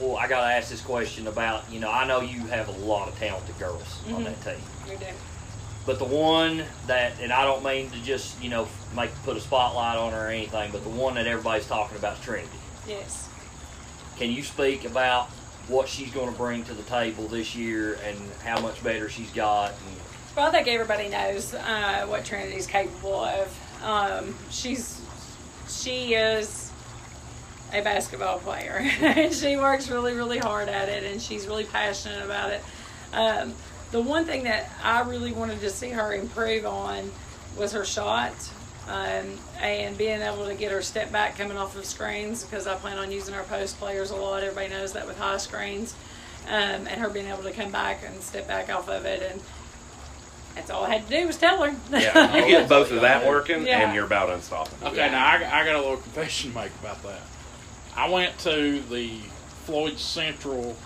well, I got to ask this question about you know I know you have a lot of talented girls mm-hmm. on that team. But the one that, and I don't mean to just, you know, make put a spotlight on her or anything, but the one that everybody's talking about is Trinity. Yes. Can you speak about what she's going to bring to the table this year and how much better she's got? And well, I think everybody knows uh, what Trinity's capable of. Um, she's she is a basketball player. She works really, really hard at it, and she's really passionate about it. Um, The one thing that I really wanted to see her improve on was her shot um, and being able to get her step back coming off of screens because I plan on using our post players a lot. Everybody knows that with high screens um, and her being able to come back and step back off of it. And that's all I had to do was tell her. Yeah, you get both of that working yeah. and you're about unstoppable. Okay, yeah. now I, I got a little confession to make about that. I went to the Floyd Central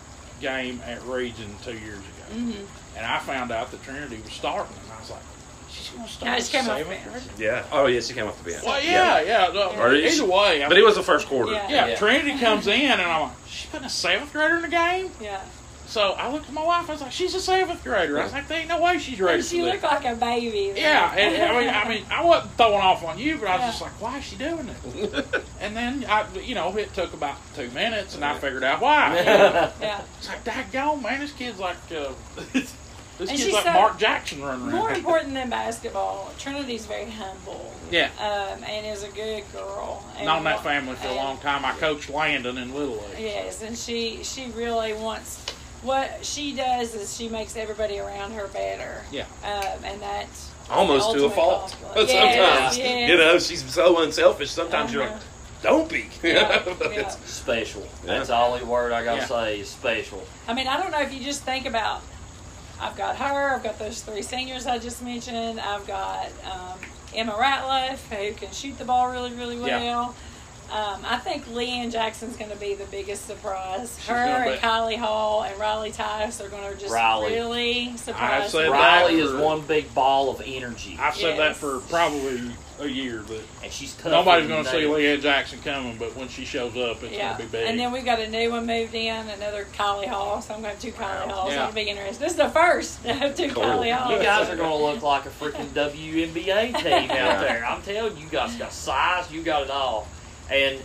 game at Region two years ago. Mm-hmm. And I found out that Trinity was starting. And I was like, she's going to start no, she came off the bench. Yeah. Oh, yes, she came off the bench. Well, yeah, yeah. yeah. yeah. Either she, way. I but mean, it was the first quarter. Yeah, yeah, yeah. Trinity comes in, and I'm like, she's putting a seventh grader in the game? Yeah. So I looked at my wife. I was like, she's a seventh grader. I was like, there ain't no way she's ready. She looked like a baby. Though. Yeah, and I mean, I mean, I wasn't throwing off on you, but I was yeah. just like, why is she doing it? And then I, you know, it took about two minutes, and I figured out why. Yeah, yeah. It's like, daggone, man, this kid's like, uh, this and kid's like so Mark Jackson running around. More important than basketball, Trinity's very humble. Yeah, um, and is a good girl. And known that family for a long time. I coached Landon in Little League. Yes, so. and she she really wants. What she does is she makes everybody around her better. Yeah. Um, and that's almost to a fault. But yes, sometimes, yes. you know, she's so unselfish. Sometimes uh-huh. you're like, don't be. Yeah, yeah. Special. That's yeah. the only word I got to yeah. say is special. I mean, I don't know if you just think about, I've got her, I've got those three seniors I just mentioned, I've got um, Emma Ratliff, who can shoot the ball really, really well. Yeah. Um, I think Leanne Jackson's going to be the biggest surprise. She's her and Kylie Hall and Riley Tice are going to just Riley. really surprise me. Riley is one big ball of energy. I've said yes. that for probably a year, but and she's tough nobody's going to see Leanne Jackson coming, but when she shows up, it's yeah. going to be big. And then we got a new one moved in, another Kylie Hall, so I'm going to have two Kylie wow. Halls. Yeah. It'll be interesting. This is the first to have two cool. Kylie Halls. You guys are going to look like a freaking W N B A team out there. I'm telling you, you guys got size, you got it all. And,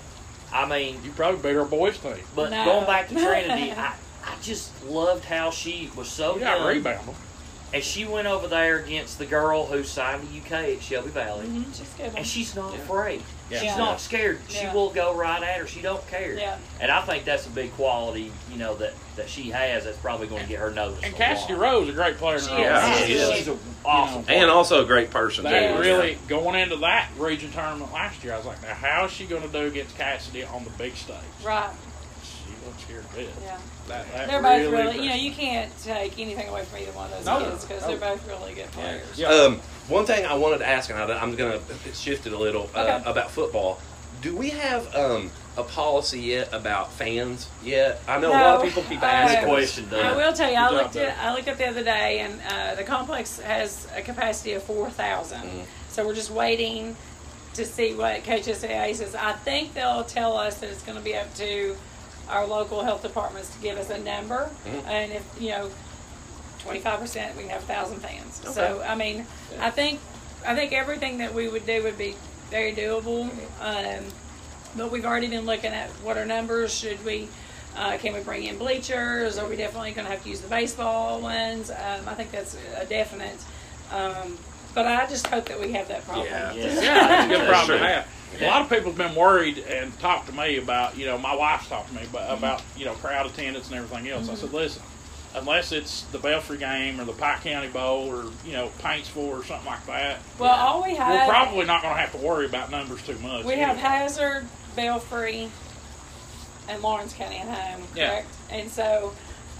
I mean... You probably beat our boys' team. But no. going back to Trinity, I, I just loved how she was so good. Yeah, rebounded. And she went over there against the girl who signed to U K at Shelby Valley. Mm-hmm. She's good. And she's not yeah. afraid. Yeah. She's yeah. not scared. Yeah. She will go right at her. She don't care. Yeah. And I think that's a big quality, you know, that, that she has that's probably going to get her noticed. And Cassidy Rowe is a great player. She is. Yeah. She is. She's an awesome player. And also a great person. They yeah. really, going into that region tournament last year, I was like, now how is she going to do against Cassidy on the big stage? Right. Here a bit. Yeah. That, that they're both really, really you know, you can't take anything away from either one of those no, kids because no. they're both really good players. Yeah. Um, one thing I wanted to ask, and I, I'm going to shift it a little, uh, okay. about football. Do we have um, a policy yet about fans yet? I know no, a lot of people keep asking questions. I will tell you, I looked, at, I looked up the other day, and uh, the complex has a capacity of four thousand. Mm-hmm. So we're just waiting to see what K H S A A says. I think they'll tell us that it's going to be up to our local health departments to give us a number, mm-hmm. and if you know, twenty-five percent, we can have a thousand fans. Okay. So I mean, yeah. I think I think everything that we would do would be very doable. Um, but we've already been looking at what our numbers should we, uh, can we bring in bleachers? Are we definitely going to have to use the baseball ones? Um, I think that's a definite. Um, but I just hope that we have that problem. Yeah, yeah. yeah it's a good problem to have. Yeah. A lot of people have been worried and talked to me about, you know, my wife's talked to me about, mm-hmm. about you know, crowd attendance and everything else. Mm-hmm. I said, listen, unless it's the Belfry game or the Pike County Bowl or, you know, Paintsville or something like that, well, yeah. all we have, we're probably not going to have to worry about numbers too much. We anyway. have Hazard, Belfry, and Lawrence County at home, correct? Yeah. And so...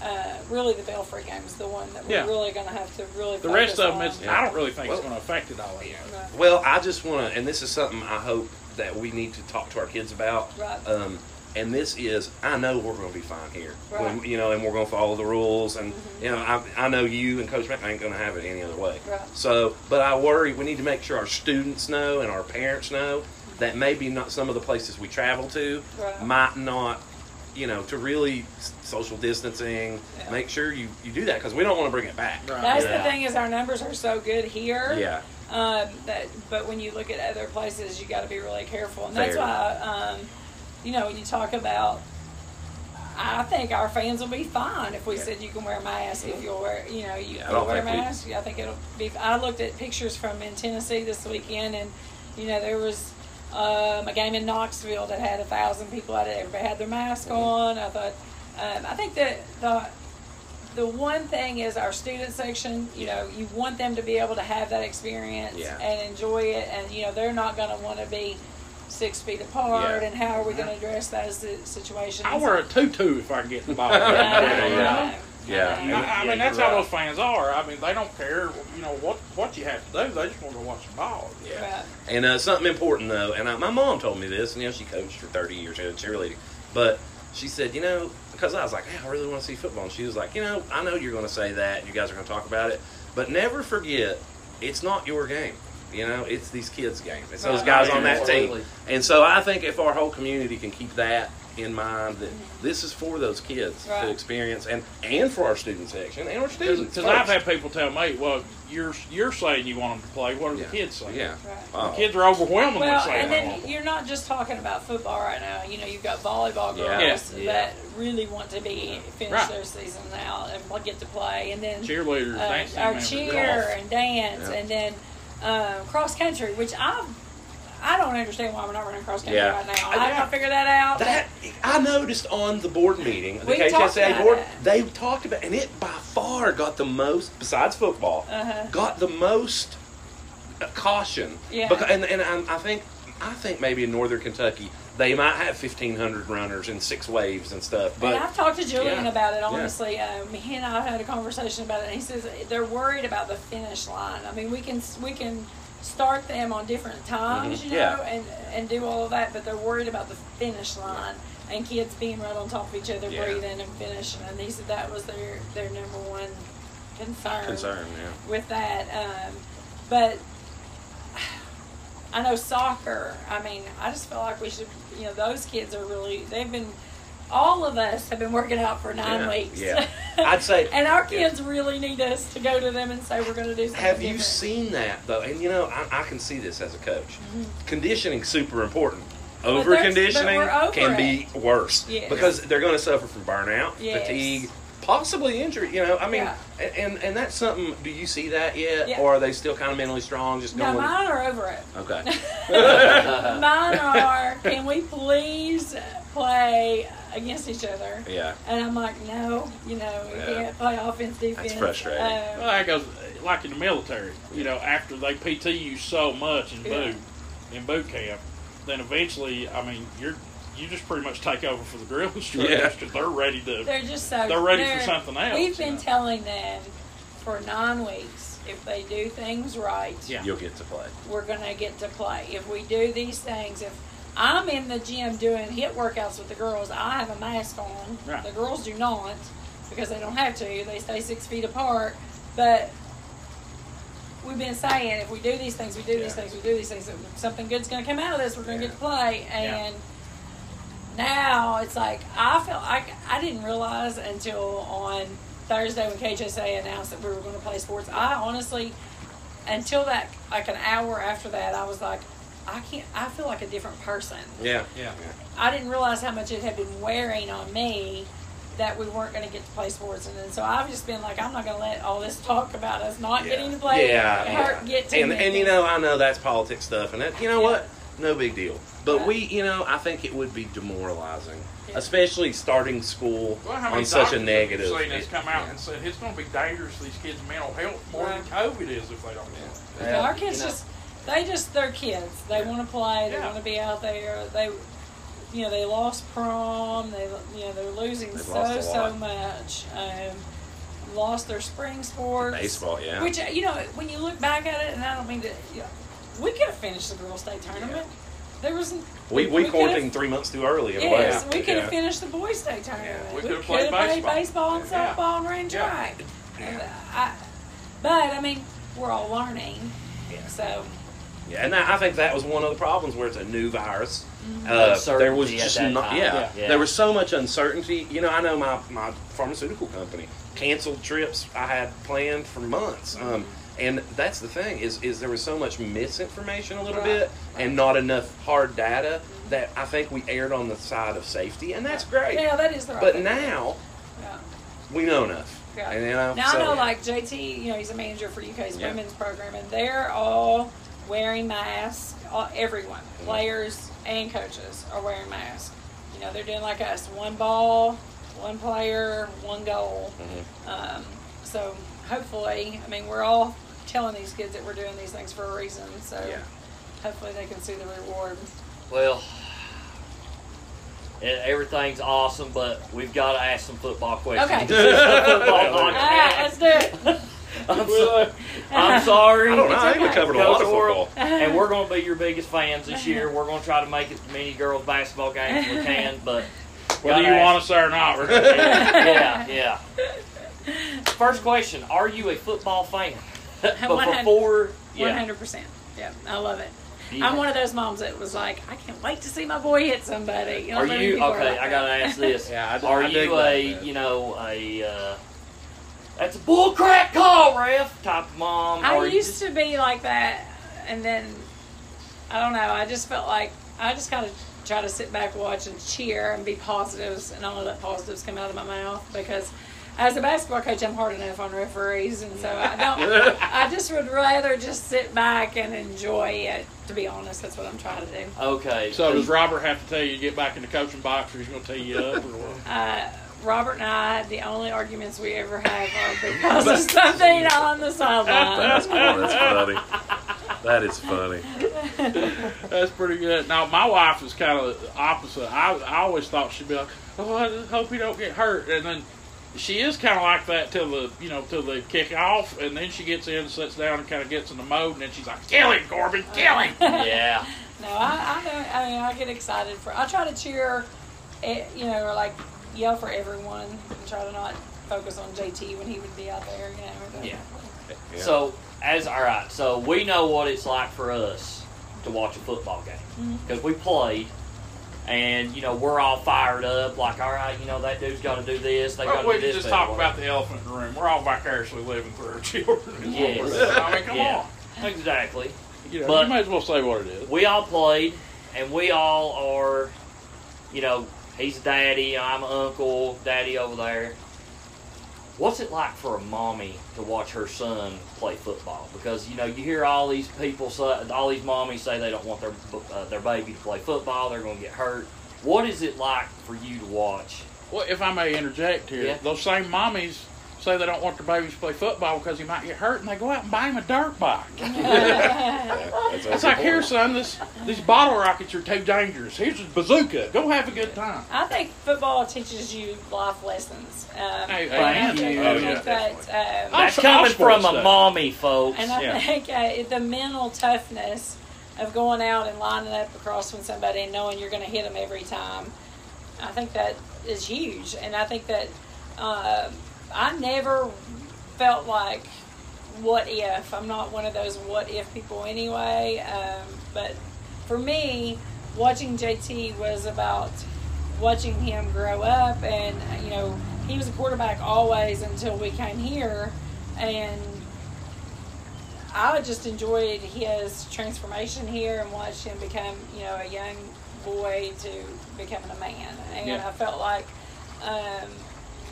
Uh, really, the Belfry game is the one that we're yeah. really going to have to really focus on. The rest of them, it's, yeah. I don't really think well, it's going to affect it all that much. Well, I just want to, and this is something I hope that we need to talk to our kids about. Right. Um, and this is, I know we're going to be fine here. Right. When, you know, and we're going to follow the rules. And, mm-hmm. you know, I, I know you and Coach Mack ain't going to have it any other way. Right. So, but I worry we need to make sure our students know and our parents know that maybe not some of the places we travel to right. might not. You know, to really social distancing, yeah. make sure you, you do that because we don't want to bring it back. Right. That's yeah. the thing is our numbers are so good here. Yeah. Um, that, but when you look at other places, you got to be really careful, and Fair. that's why, um, you know, when you talk about, I think our fans will be fine if we yeah. said you can wear a mask if you'll wear, you know, you yeah, can wear a mask. We... I think it'll be. I looked at pictures from in Tennessee this weekend, and you know there was. Um, a game in Knoxville that had a thousand people at it. Everybody had their mask on. I thought, um, I think that the the one thing is our student section. You know, you want them to be able to have that experience yeah. and enjoy it. And you know, they're not going to want to be six feet apart. Yeah. And how are we going to address those situations? I wear a tutu if I can get the ball. yeah. yeah. Yeah, I mean, I, I mean yeah, that's how right. those fans are. I mean, they don't care, you know, what what you have to do. They just want to watch the ball. Yeah. Right. And uh, something important though, and I, my mom told me this, and you know, she coached for thirty years, she was cheerleading. But she said, you know, because I was like, yeah, I really want to see football. And she was like, you know, I know you're going to say that and you guys are going to talk about it, but never forget, it's not your game. You know, it's these kids' games. It's those guys on that team. And so I think if our whole community can keep that in mind, that this is for those kids right. to experience, and, and for our student section and our students. Because I've had people tell me, well, you're you're saying you want them to play. What are yeah. the kids saying? Yeah. Right. Oh. The kids are overwhelmingly well, saying that. And then you're not just talking about football right now. You know, you've got volleyball girls yeah. that yeah. really want to be finish right. their season out and get to play. And then cheerleaders, uh, dance team members, cheer golf. and dance, yeah. and then uh, cross country, which I've I don't understand why we're not running cross country yeah. right now. I gotta figure that out. That I noticed on the board meeting, the K H S A A board, that. they talked about, and it by far got the most, besides football, uh-huh. got the most caution. Yeah. Because, and and I, I think I think maybe in Northern Kentucky they might have fifteen hundred runners and six waves and stuff. But and I've talked to Julian yeah. about it. Honestly, yeah. um, he and I had a conversation about it. And he says they're worried about the finish line. I mean, we can we can. start them on different times, mm-hmm. you know, yeah. and, and do all of that, but they're worried about the finish line and kids being right on top of each other, yeah. breathing and finishing. And these that was their, their number one concern, concern yeah. with that. Um, but I know soccer, I mean, I just feel like we should, you know, those kids are really, they've been, all of us have been working out for nine yeah. weeks. Yeah. I'd say, and our kids yeah. really need us to go to them and say we're going to do something. Have you different. seen that though? And you know, I, I can see this as a coach. Mm-hmm. Conditioning's super important. Over conditioning over can it. be worse yes. because they're going to suffer from burnout, yes. fatigue, possibly injury. You know, I mean, yeah. and and that's something. Do you see that yet, yeah. or are they still kind of mentally strong? Just going. No, mine are over it. Okay. Mine are. Can we please play against each other? Yeah. And I'm like, no, you know, yeah. you can't play offense, defense. That's frustrating. Um, well, that goes like in the military. You know, after they P T you so much in boot yeah. in boot camp, then eventually, I mean, you're you just pretty much take over for the drill instructors yeah. because they're ready to. They're just so. They're ready they're, for something else. We've been you know? telling them for nine weeks. If they do things right, yeah. you'll get to play. We're gonna get to play if we do these things. If I'm in the gym doing HIIT workouts with the girls. I have a mask on. Right. The girls do not because they don't have to. They stay six feet apart. But we've been saying if we do these things, we do yeah. these things, we do these things, something good's going to come out of this. We're going to yeah. get to play. And yeah. now it's like I feel like I didn't realize until on Thursday when K H S A A announced that we were going to play sports. I honestly, until that, like an hour after that, I was like, I can't. I feel like a different person. Yeah, yeah. I didn't realize how much it had been wearing on me that we weren't going to get to play sports, and then so I've just been like, I'm not going to let all this talk about us not yeah. getting to play yeah, hurt yeah. get to and, me. And you know, I know that's politics stuff, and that, you know yeah. what, no big deal. But right. we, you know, I think it would be demoralizing, yeah. especially starting school well, how many on such a negative. Seen it, come out yeah. and said it's going to be dangerous to these kids' mental health more right. than COVID is if they don't. Yeah. Yeah. Our kids you know, just. They just, they're kids. They yeah. want to play. They yeah. want to be out there. They, you know, they lost prom. They, you know, they're losing They've so, so much. Um, lost their spring sports. Baseball, yeah. Which, you know, when you look back at it, and I don't mean to, you know, we could have finished the girls' state tournament. Yeah. There was we we, we quarantined three months too early. In yes, we could have yeah. finished the boys' state tournament. Yeah. We, we could have played, played baseball and yeah. softball and ran track. Yeah. Yeah. I, but I mean, we're all learning, yeah. so. Yeah, and I think that was one of the problems where it's a new virus. Mm-hmm. Uh, there was just not, yeah, yeah. there was so much uncertainty. You know, I know my, my pharmaceutical company canceled trips I had planned for months. Um, and that's the thing is is there was so much misinformation a little right. bit right. and not enough hard data mm-hmm. that I think we erred on the side of safety, and that's great. Yeah, that is the right But thing. now yeah. we know enough. Yeah. And, you know, now so, I know like J T, you know, he's a manager for U K's yeah. women's program, and they're all wearing masks. Everyone, players and coaches, are wearing masks. You know, they're doing like us: one ball, one player, one goal. Mm-hmm. Um, so hopefully, I mean, we're all telling these kids that we're doing these things for a reason. So yeah. hopefully, they can see the reward. Well, everything's awesome, but we've got to ask some football questions. Okay, football all right, let's do it. I'm, so, I'm sorry. I don't know. I think we covered a lot of football. And we're going to be your biggest fans this year. We're going to try to make as many girls basketball games as we can. But Whether you want us there or not, we're going to be there. Yeah, yeah. First question, are you a football fan? But before, yeah. one hundred percent. Yeah, I love it. Yeah. I'm one of those moms that was like, I can't wait to see my boy hit somebody. You know, are you, okay, I got to ask this. Yeah, I do, are I you a, that. you know, a, uh, that's a bullcrap call, ref, type of mom? I used just... to be like that, and then, I don't know, I just felt like, I just kind of try to sit back, watch, and cheer, and be positives, and all of that positives come out of my mouth, because as a basketball coach, I'm hard enough on referees, and so I don't. I just would rather just sit back and enjoy it. To be honest, that's what I'm trying to do. Okay. So does Robert have to tell you to get back in the coaching box, or he's going to tell you up, or what? Uh, Robert and I, the only arguments we ever have are because of something on the sideline. That's, that's funny. That is funny. That's pretty good. Now, my wife is kind of the opposite. I, I always thought she'd be like, "Oh, I hope he don't get hurt," and then. She is kind of like that till the, you know, till the kick off, and then she gets in, sits down, and kind of gets in the mode, and then she's like, "Kill him, Corbin, kill him!" Yeah. No, I, I don't. I mean, I get excited for. I try to cheer, it, you know, or like yell for everyone, and try to not focus on J T when he would be out there, you know. Yeah. yeah. So as all right, so we know what it's like for us to watch a football game because mm-hmm. we played. And, you know, we're all fired up, like, all right, you know, that dude's got to do this, they well, got to do this. We just talk about the elephant in the room. We're all vicariously living through our children. Yes. I mean, come yeah. on. Exactly. You know, but you might as well say what it is. We all played, and we all are, you know, he's a daddy, I'm an uncle, daddy over there. What's it like for a mommy to watch her son play football? Because, you know, you hear all these people, say, all these mommies say they don't want their uh, their baby to play football, they're going to get hurt. What is it like for you to watch? Well, if I may interject here, yeah. those same mommies say they don't want their babies to play football because he might get hurt, and they go out and buy him a dirt bike. That's it's like, here, son, this, these bottle rockets are too dangerous. Here's a bazooka. Go have a good time. I think football teaches you life lessons. Um, hey, amen. You, oh, yeah. But, um, That's coming from a mommy, folks. And I yeah. think uh, the mental toughness of going out and lining up across from somebody and knowing you're going to hit them every time, I think that is huge. And I think that... Uh, I never felt like what if. I'm not one of those what if people anyway. Um, but for me, watching J T was about watching him grow up. And, you know, he was a quarterback always until we came here. And I just enjoyed his transformation here and watched him become, you know, a young boy to becoming a man. And yeah. I felt like... Um,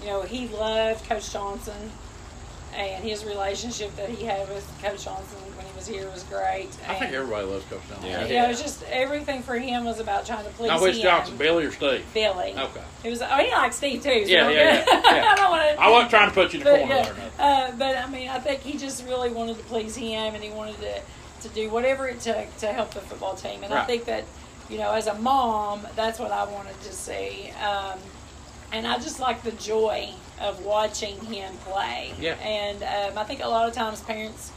You know, he loved Coach Johnson, and his relationship that he had with Coach Johnson when he was here was great. And I think everybody loves Coach Johnson. Yeah, yeah. It was just everything for him was about trying to please now, him. Now, which Johnson, Billy or Steve? Billy. Okay. It was. Oh, he likes Steve, too. So yeah, yeah, yeah, yeah. I don't want to. I wasn't trying to put you in the corner. Yeah. Uh, but, I mean, I think he just really wanted to please him, and he wanted to, to do whatever it took to help the football team. And right. I think that, you know, as a mom, that's what I wanted to see. Um And I just like the joy of watching him play. Yeah. And um, I think a lot of times parents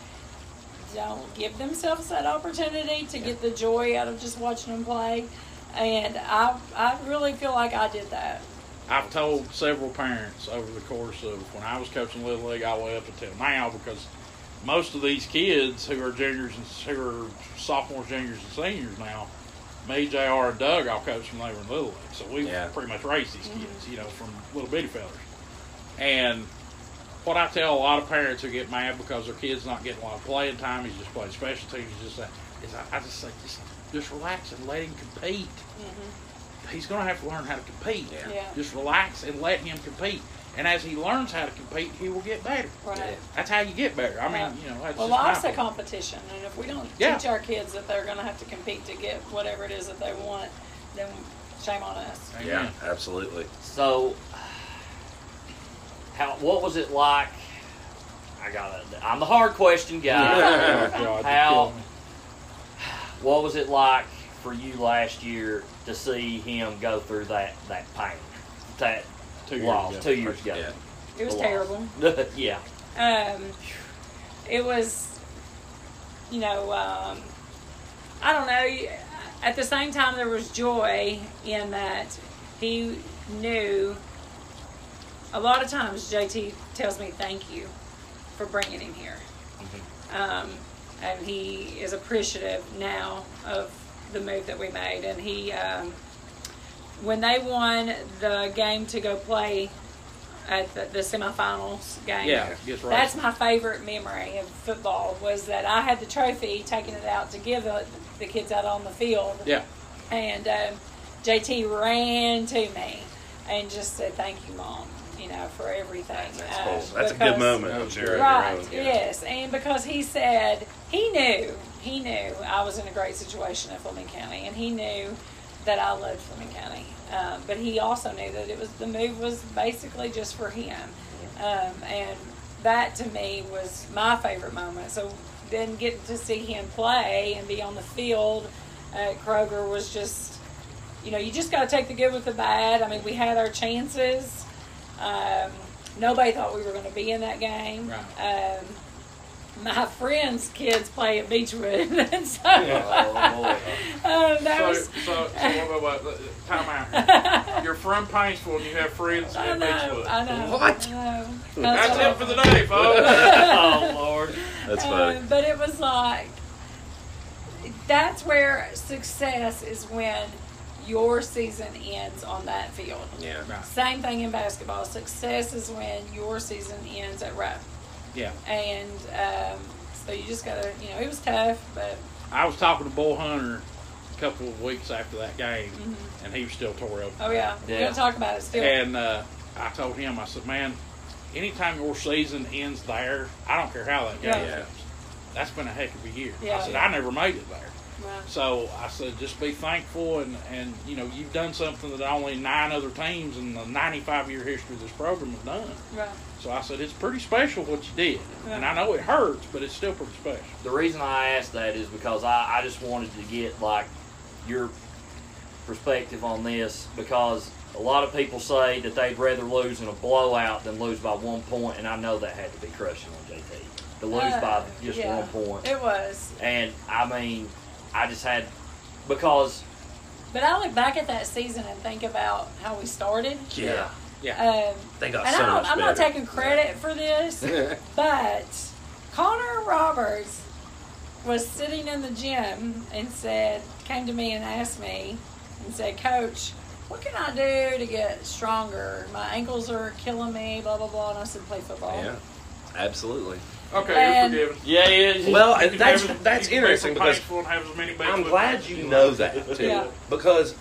don't give themselves that opportunity to yeah. get the joy out of just watching him play. And I I really feel like I did that. I've told several parents over the course of when I was coaching Little League all the way up until now, because most of these kids who are juniors and who are sophomores, juniors, and seniors now, me, J R, and Doug all coached when they were in Little League. So we yeah. pretty much raised these kids, you know, from little bitty fellers. And what I tell a lot of parents who get mad because their kid's not getting a lot of playing time, he's just playing special teams, just that, is I, I just say, just, just relax and let him compete. Mm-hmm. He's going to have to learn how to compete. Yeah. Yeah. Just relax and let him compete. And as he learns how to compete, he will get better. Right. That's how you get better. I mean, right. you know. That's well, life's a competition, and if we don't yeah. teach our kids that they're going to have to compete to get whatever it is that they want, then shame on us. Yeah, yeah. absolutely. So, how? What was it like? I got it. I'm the hard question guy. Yeah. How? What was it like for you last year to see him go through that that pain? That. Two years wow, ago. Two years ago. Yeah. It was terrible. yeah. Um, it was, you know, um, I don't know. At the same time, there was joy in that he knew. A lot of times J T tells me thank you for bringing him here. Mm-hmm. Um, and he is appreciative now of the move that we made. And he, um, when they won the game to go play at the, the semifinals game, yeah, right. That's my favorite memory of football, was that I had the trophy, taking it out to give the, the kids out on the field. Yeah. And um, J T ran to me and just said, thank you, Mom, you know, for everything. That's uh, cool. That's because, a good moment. You're right, own, yeah. Yes. And because he said, he knew, he knew I was in a great situation at Fleming County, and he knew that I loved Fleming County. Um, but he also knew that it was, the move was basically just for him. Um, and that, to me, was my favorite moment. So then getting to see him play and be on the field at Kroger was just, you know, you just got to take the good with the bad. I mean, we had our chances. Um, nobody thought we were going to be in that game. Right. Um, my friend's kids play at Beachwood, and so yeah. uh, that so, was. So, so what, what, time out. You're from Paintsville, and you have friends at Beachwood. I know. What? I know. That's it for the day, folks. Oh Lord, that's funny. Um, but it was like, that's where success is, when your season ends on that field. Yeah. Right. Same thing in basketball. Success is when your season ends at Rupp. Yeah. And um, so you just gotta, you know, it was tough, but I was talking to Bull Hunter a couple of weeks after that game, mm-hmm. and he was still tore up. Oh yeah. yeah. We're gonna talk about it still. And uh, I told him, I said, man, anytime your season ends there, I don't care how that game yeah. ends. That's been a heck of a year. Yeah. I said, I never made it there. Wow. So I said, just be thankful, and, and, you know, you've done something that only nine other teams in the ninety-five-year history of this program have done. Right. So I said, it's pretty special what you did. Right. And I know it hurts, but it's still pretty special. The reason I asked that is because I, I just wanted to get, like, your perspective on this, because a lot of people say that they'd rather lose in a blowout than lose by one point, and I know that had to be crushing on J T, to lose uh, by just yeah, one point. It was. And, I mean, I just had, because. But I look back at that season and think about how we started. Yeah, yeah. Um, they got and so much I'm better. Not taking credit yeah. for this, but Connor Roberts was sitting in the gym and said, came to me and asked me and said, Coach, what can I do to get stronger? My ankles are killing me, blah blah blah. And I said, play football. Yeah, absolutely. Okay, and you're forgiven. Yeah, yeah. Well, and that's have, that's interesting because I'm glad you know that too. Yeah. Because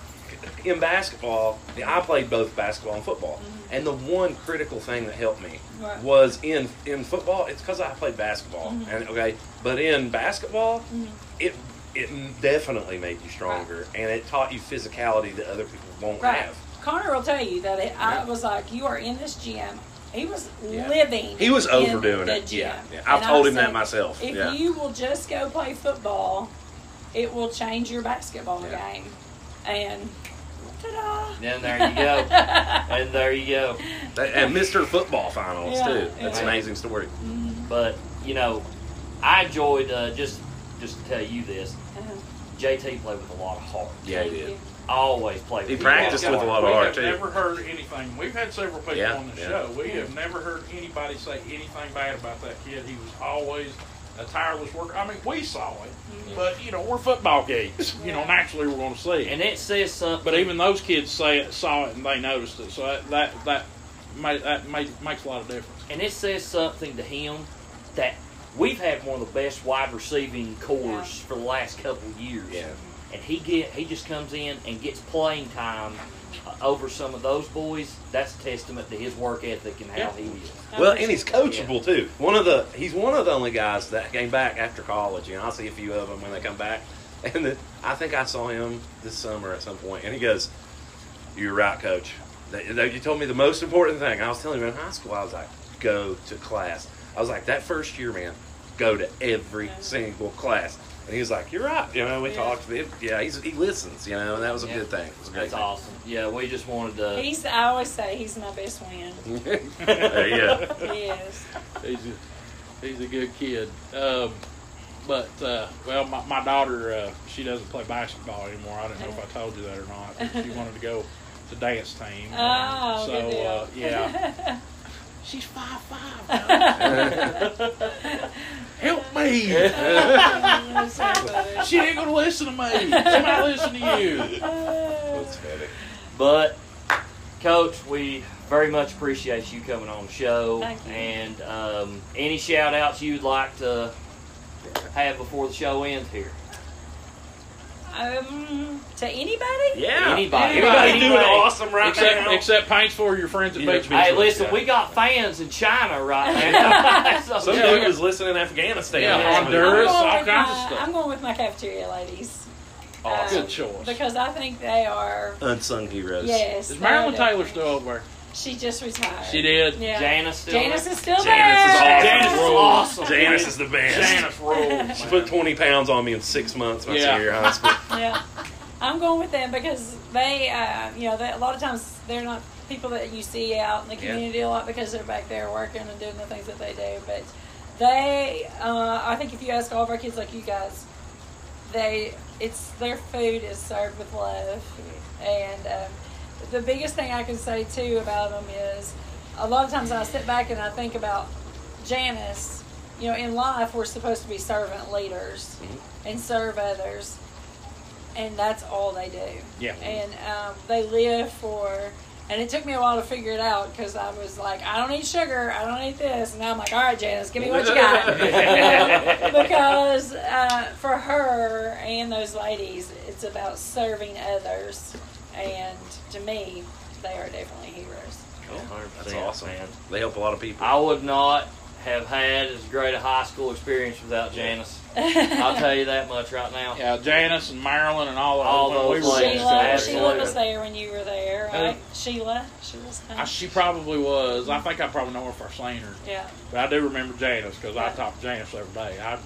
in basketball, I played both basketball and football, mm-hmm. and the one critical thing that helped me right. was in in football. It's because I played basketball, mm-hmm. and okay, but in basketball, mm-hmm. it it definitely made you stronger, right. and it taught you physicality that other people won't right. have. Connor will tell you that it, I was like, you are in this gym. He was yeah. living. He was overdoing in the it. Gym. Yeah, yeah. I've and told him saying, that myself. If yeah. you will just go play football, it will change your basketball yeah. game. And ta-da! And there you go. and there you go. And Mister Football Finals yeah, too. That's yeah. an amazing story. Mm-hmm. But you know, I enjoyed uh, just just to tell you this. Uh-huh. J T played with a lot of heart. Yeah, he did. I always played. He practiced with a lot of heart, too. We have never heard anything. We've had several people yeah, on the yeah. show. We yeah. have never heard anybody say anything bad about that kid. He was always a tireless worker. I mean, we saw it, mm-hmm. but, you know, we're football geeks. Yeah. You know, naturally we're going to see it. And it says something. But even those kids say it, saw it and they noticed it. So that that, that, made, that made, makes a lot of difference. And it says something to him that we've had one of the best wide receiving cores yeah. for the last couple of years. Yeah. And he get he just comes in and gets playing time over some of those boys. That's a testament to his work ethic and how yeah. he is. Well, and he's coachable yeah. too. One of the he's one of the only guys that came back after college. You know, I see a few of them when they come back, and the, I think I saw him this summer at some point, and he goes, "You're right, Coach. They, they, you told me the most important thing." I was telling him in high school, I was like, "Go to class." I was like, "That first year, man, go to every single class." And he was like, "You're right." You know, we yeah. talked to him. Yeah, he's, he listens, you know, and that was a yeah. good thing. It was a great That's thing. Awesome. Yeah, we just wanted to. He's, I always say he's my best friend. uh, yeah. He is. He's a, he's a good kid. Um, but, uh, well, my, my daughter, uh, she doesn't play basketball anymore. I don't know if I told you that or not. She wanted to go the dance team. Oh, so, good deal. Uh, yeah. She's five five. Help me. She ain't gonna listen to me. She might listen to you. That's funny. But Coach, we very much appreciate you coming on the show. Thank you. And um, any shout outs you'd like to have before the show ends here? Um, to anybody? Yeah. Anybody. Everybody's doing awesome right except, now. Except Paintsville or your friends at yeah. Beachwood. Hey, listen, yeah. we got fans in China right now. So some yeah. dude was listening in Afghanistan. Yeah, Honduras, all kinds of stuff. I'm going with my cafeteria ladies. Awesome. Um, Good choice. Because I think they are... unsung heroes. Yes. Is Marilyn Taylor still over there? She just retired. She did. Yeah. Janice still Janice there. is still Janice there. Is Janice is awesome. Janice is the best. Janice rules. She put twenty pounds on me in six months my senior year of high school. Yeah. I'm going with them because they, uh, you know, they, a lot of times they're not people that you see out in the community yeah. a lot because they're back there working and doing the things that they do. But they, uh, I think if you ask all of our kids like you guys, they, it's, their food is served with love. And, um, the biggest thing I can say, too, about them is a lot of times I sit back and I think about Janice. You know, in life, we're supposed to be servant leaders and serve others, and that's all they do. Yeah. And um, they live for, and it took me a while to figure it out because I was like, I don't eat sugar, I don't eat this. And now I'm like, all right, Janice, give me what you got. Because uh, for her and those ladies, it's about serving others. And to me, they are definitely heroes. Cool. That's awesome, man. They help a lot of people. I would not have had as great a high school experience without Janice. I'll tell you that much right now. Yeah, Janice and Marilyn and all, all those. those Sheila, players. Sheila was there when you were there, right? Who? Sheila, she was. I, she probably was. I think I probably know her if I've seen her. Yeah. But I do remember Janice because yeah. I talk to Janice every day. I.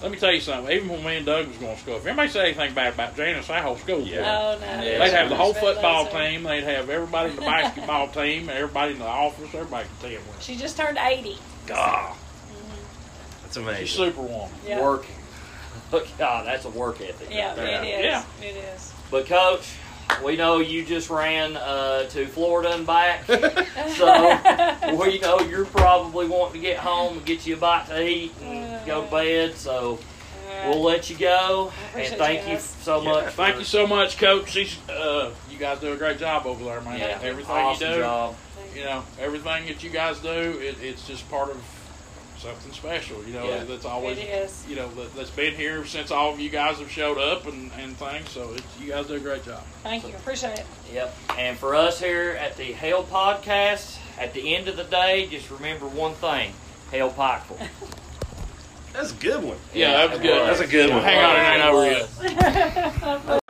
Let me tell you something. Even when me and Doug was going to school, if anybody said anything bad about Janice, that whole school was yeah. oh, no. They'd have the whole football team. They'd have everybody in the basketball team, everybody in the office. Everybody could tell what. She just turned eighty. God. Mm-hmm. That's amazing. She's superwoman. Yeah. Working. God, that's a work ethic. Yeah, right it is. Yeah. It is. But, Coach, we know you just ran uh, to Florida and back. So, we know you're probably wanting to get home and get you a bite to eat and go to bed. So, right. we'll let you go. And thank you, you so much. Yeah, thank you so much, Coach. Uh, you guys do a great job over there, man. Yeah, everything awesome you do. Job. You know, everything that you guys do, it, it's just part of something special. You know, yeah, that's always, you know, that, that's been here since all of you guys have showed up and, and things. So it's, you guys do a great job. Thank so, you. Appreciate it. Yep. And for us here at the Hail Podcast, at the end of the day, just remember one thing. Hail Pikeville. That's a good one. Yeah, yeah that was good. That's a good one. Hang on, it ain't over yet.